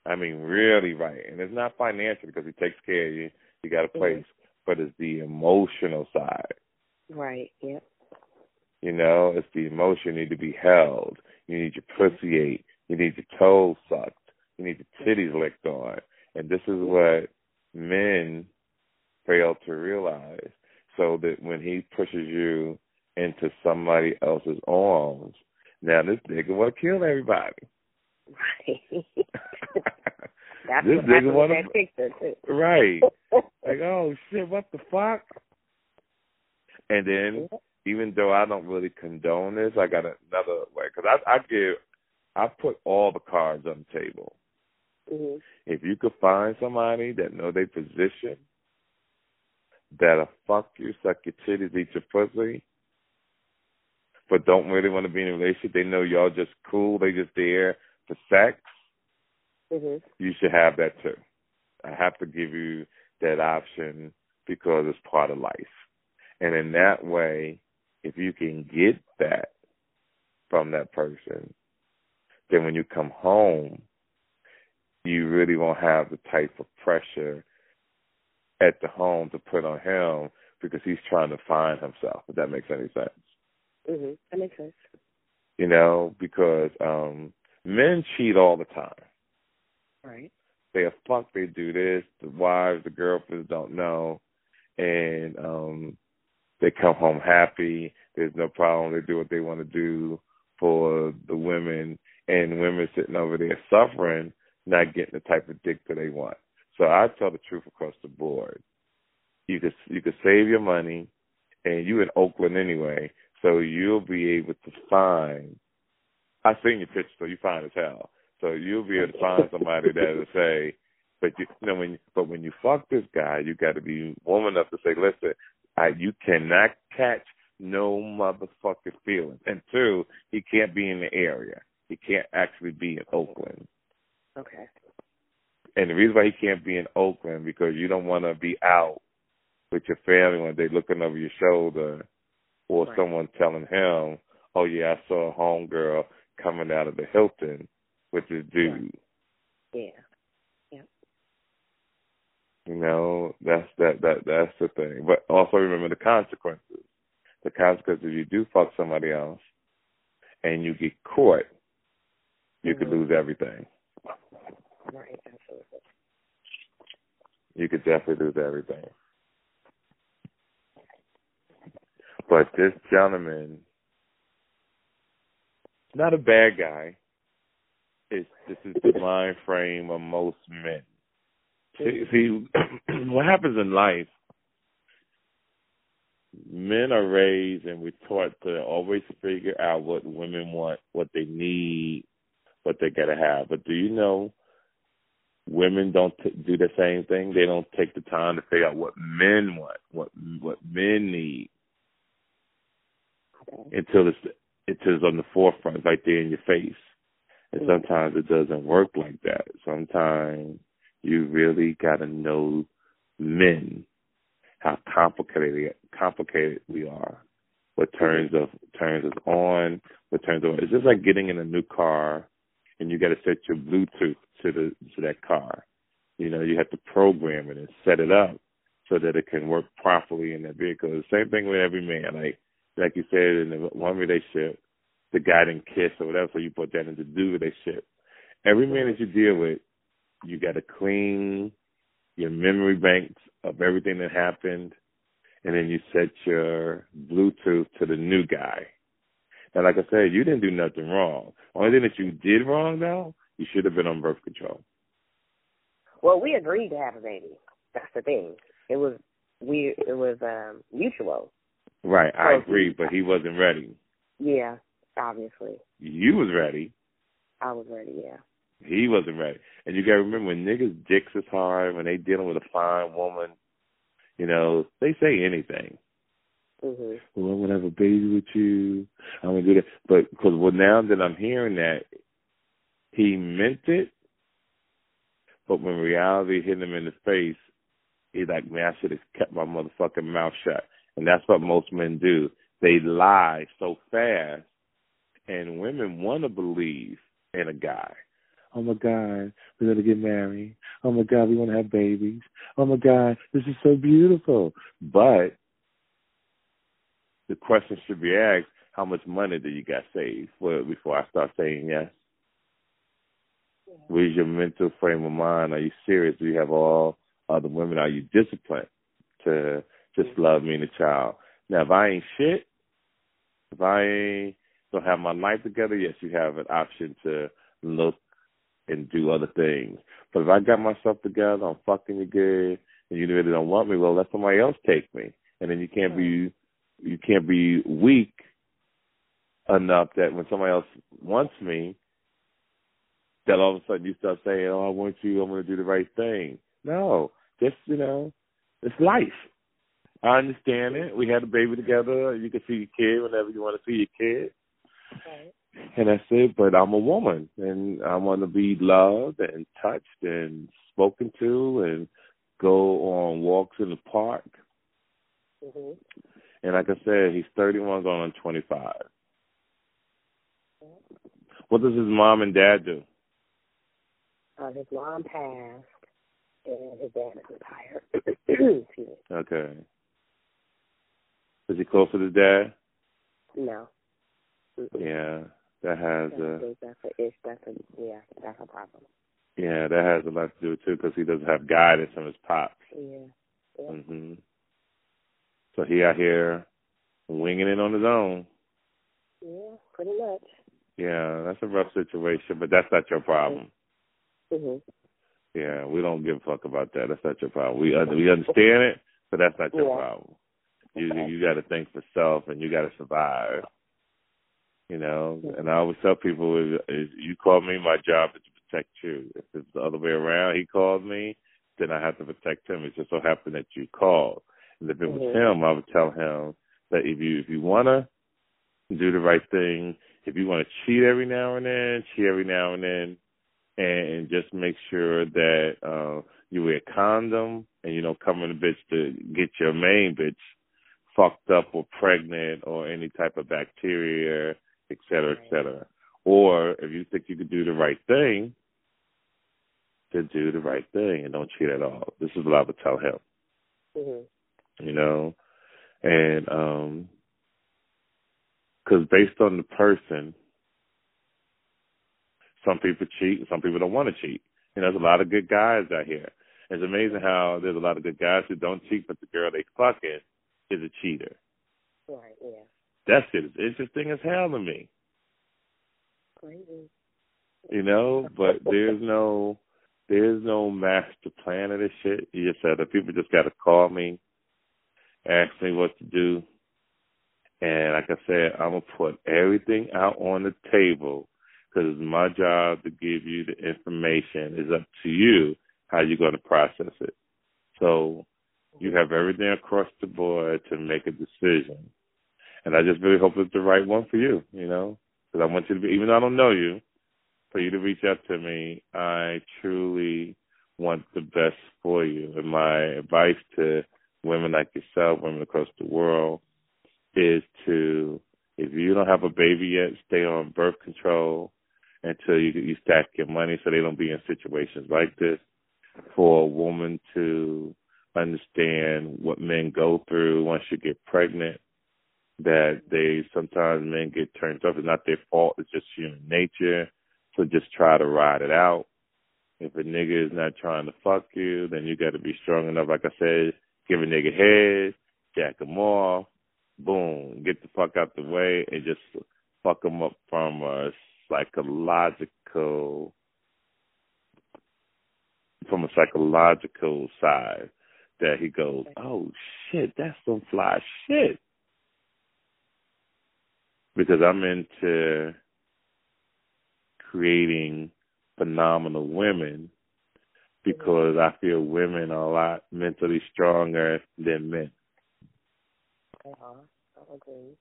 I mean, really right, and it's not financial because he takes care of you, you got a place, but it's the emotional side. Right, yep. You know, it's the emotion. You need to be held. You need your pussy ate. You need your toes sucked. You need your titties licked on. And this is what men fail to realize, so that when he pushes you into somebody else's arms, now this nigga want to kill everybody. Right. This nigga want to... picture too. Right. Like, oh, shit, what the fuck? And then... even though I don't really condone this, I got another way. Because I put all the cards on the table. If you could find somebody that know their position, that'll fuck you, suck your titties, eat your pussy, but don't really want to be in a relationship, they know y'all just cool, they just there for sex, you should have that too. I have to give you that option because it's part of life. And in that way, if you can get that from that person, then when you come home, you really won't have the type of pressure at the home to put on him because he's trying to find himself, if that makes any sense. Mm-hmm. That makes sense. You know, because men cheat all the time. Right. They are fucked, they do this, the wives, the girlfriends don't know, and they come home happy, there's no problem, they do what they want to do for the women, and women sitting over there suffering, not getting the type of dick that they want. So I tell the truth across the board. You could save your money, and you in Oakland anyway, so you'll be able to find. I've seen your picture, so you fine as hell. So you'll be able to find somebody that'll say, but when you fuck this guy, you got to be woman enough to say, listen, you cannot catch no motherfucking feelings. And two, he can't be in the area. He can't actually be in Oakland. Okay. And the reason why he can't be in Oakland because you don't want to be out with your family one day looking over your shoulder or right. Someone telling him, oh, yeah, I saw a homegirl coming out of the Hilton. With this dude. Yeah. You know, that's the thing. But also remember the consequences. The consequences if you do fuck somebody else and you get caught, you could lose everything. Right, absolutely. You could definitely lose everything. But this gentleman, not a bad guy. This is the mind frame of most men. See, what happens in life, men are raised and we're taught to always figure out what women want, what they need, what they got to have. But do you know women don't do the same thing? They don't take the time to figure out what men want, what men need until it's on the forefront, right there in your face. And sometimes it doesn't work like that. Sometimes you really got to know men, how complicated we are, what turns us on, what turns on. It's just like getting in a new car, and you got to set your Bluetooth to that car. You know, you have to program it and set it up so that it can work properly in that vehicle. The same thing with every man. Like you said, in one relationship, the guy didn't kiss or whatever, so you put that into do relationship. Every man that you deal with, you got to clean your memory banks of everything that happened, and then you set your Bluetooth to the new guy. Now, like I said, you didn't do nothing wrong. Only thing that you did wrong, though, you should have been on birth control. Well, we agreed to have a baby. That's the thing. It was mutual. Right, I agree, but he wasn't ready. Yeah. Obviously. You was ready. I was ready, yeah. He wasn't ready. And you got to remember, when niggas' dicks is hard, when they dealing with a fine woman, you know, they say anything. Mm-hmm. Well, I'm going to have a baby with you. I'm going to do that. But because now that I'm hearing that, he meant it, but when reality hit him in the face, he's like, man, I should have kept my motherfucking mouth shut. And that's what most men do. They lie so fast. And women want to believe in a guy. Oh, my God, we're going to get married. Oh, my God, we want to have babies. Oh, my God, this is so beautiful. But the question should be asked, how much money do you got saved? Well, before I start saying yes, where's your mental frame of mind? Are you serious? Do you have all other women? Are you disciplined to just love me and the child? Now, if I ain't don't have my life together, yes, you have an option to look and do other things. But if I got myself together, I'm fucking you good, and you really don't want me, well, let somebody else take me. And then you can't be weak enough that when somebody else wants me, that all of a sudden you start saying, oh, I want you, I'm going to do the right thing. No, just, you know, it's life. I understand it. We had a baby together. You can see your kid whenever you want to see your kid. Okay. And that's it, but I'm a woman, and I want to be loved and touched and spoken to and go on walks in the park. Mm-hmm. And like I said, he's 31 going on 25. What does his mom and dad do? His mom passed, and his dad is retired. Excuse me. Okay. Is he close with his dad? No. Mm-mm. Yeah, that has that's a problem. Yeah, that has a lot to do too, because he doesn't have guidance from his pops. Yeah. Yeah. Mm-hmm. So he out here winging it on his own. Yeah, pretty much. Yeah, that's a rough situation, but that's not your problem. Mm-hmm. Yeah, we don't give a fuck about that. That's not your problem. We understand it, but that's not your problem. You got to think for self, and you got to survive. You know, and I always tell people, is you call me, my job is to protect you. If it's the other way around, he calls me, then I have to protect him. It just so happened that you called. And if it was him, I would tell him that if you want to do the right thing, if you want to cheat every now and then, and just make sure that you wear a condom and you don't come in a bitch to get your main bitch fucked up or pregnant or any type of bacteria, et cetera, et cetera. Or if you think you could do the right thing, then do the right thing and don't cheat at all. This is what I would tell him. Mm-hmm. You know? And because based on the person, some people cheat and some people don't want to cheat. And there's a lot of good guys out here. It's amazing how there's a lot of good guys who don't cheat, but the girl they fucking is a cheater. Right, yeah. That shit is interesting as hell to me. Crazy. You know, but there's no master plan of this shit. You just said the people just got to call me, ask me what to do. And like I said, I'm going to put everything out on the table because it's my job to give you the information. It's up to you how you're going to process it. So you have everything across the board to make a decision. And I just really hope it's the right one for you, you know, because I want you to be, even though I don't know you, for you to reach out to me, I truly want the best for you. And my advice to women like yourself, women across the world, is to, if you don't have a baby yet, stay on birth control until you stack your money so they don't be in situations like this. For a woman to understand what men go through once you get pregnant, that sometimes men get turned off. It's not their fault. It's just human nature. So just try to ride it out. If a nigga is not trying to fuck you, then you got to be strong enough. Like I said, give a nigga head, jack him off. Boom, get the fuck out the way and just fuck them up from a psychological side that he goes, oh, shit, that's some fly shit. Because I'm into creating phenomenal women because I feel women are a lot mentally stronger than men. Uh-huh. I agree.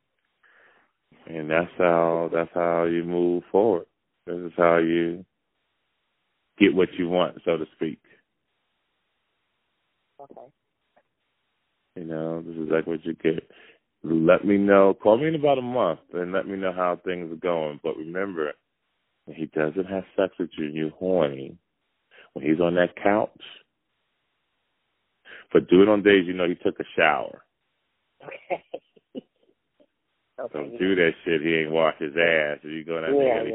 And that's how you move forward. This is how you get what you want, so to speak. Okay. You know, this is like what you get. Let me know. Call me in about a month and let me know how things are going. But remember, when he doesn't have sex with you and you're horny, when he's on that couch, but do it on days you know he took a shower. Okay. Don't do that shit. He ain't washed his ass. You go down there,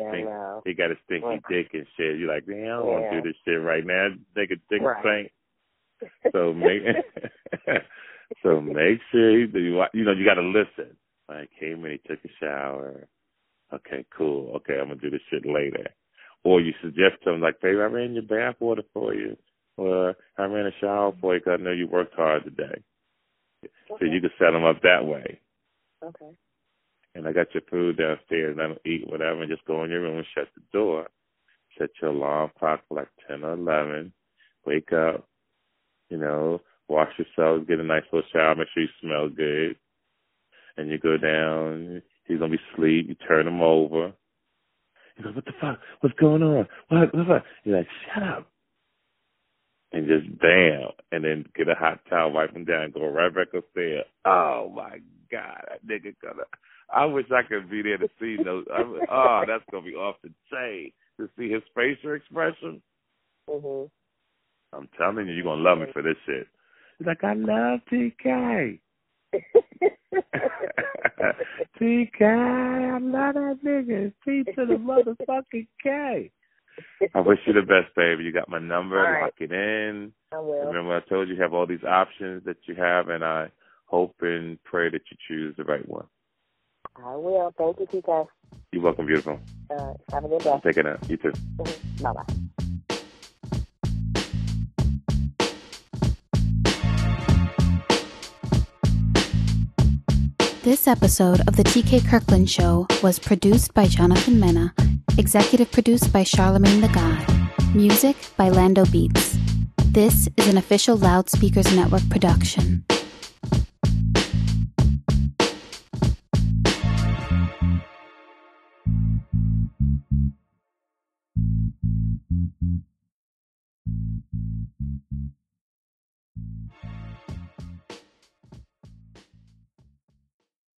he got a stinky dick and shit. You're like, man, I don't want to do this shit right now. Take a dick spank. So make sure you got to listen. Like, came in, he took a shower. Okay, cool. Okay, I'm gonna do this shit later. Or you suggest to him, like, babe, I ran your bath water for you, or I ran a shower for you because I know you worked hard today. So you can set them up that way. Okay. And I got your food downstairs, and I don't eat whatever, and just go in your room and shut the door. Set your alarm clock for like 10 or 11. Wake up, you know, wash yourself, get a nice little shower, make sure you smell good. And you go down. He's going to be asleep. You turn him over. You go, what the fuck? What's going on? What? You're like, shut up. and just bam, and then get a hot towel, wipe them down, and go right back upstairs. Oh, my God, that nigga gonna... I wish I could be there to see those. Oh, that's going to be off the chain to see his facial expression. Mm-hmm. I'm telling you, you're going to love me for this shit. He's like, I love TK. TK, I love that nigga. It's T to the motherfucking K. I wish you the best, baby. You got my number. Right. Lock it in. I will. Remember, I told you, you have all these options that you have, and I hope and pray that you choose the right one. I will. Thank you, TK. You're welcome, beautiful. Have a good day. Take it out. You too. Mm-hmm. Bye-bye. This episode of The TK Kirkland Show was produced by Jonathan Mena, executive produced by Charlemagne Tha God, music by Lando Beats. This is an official Loudspeakers Network production.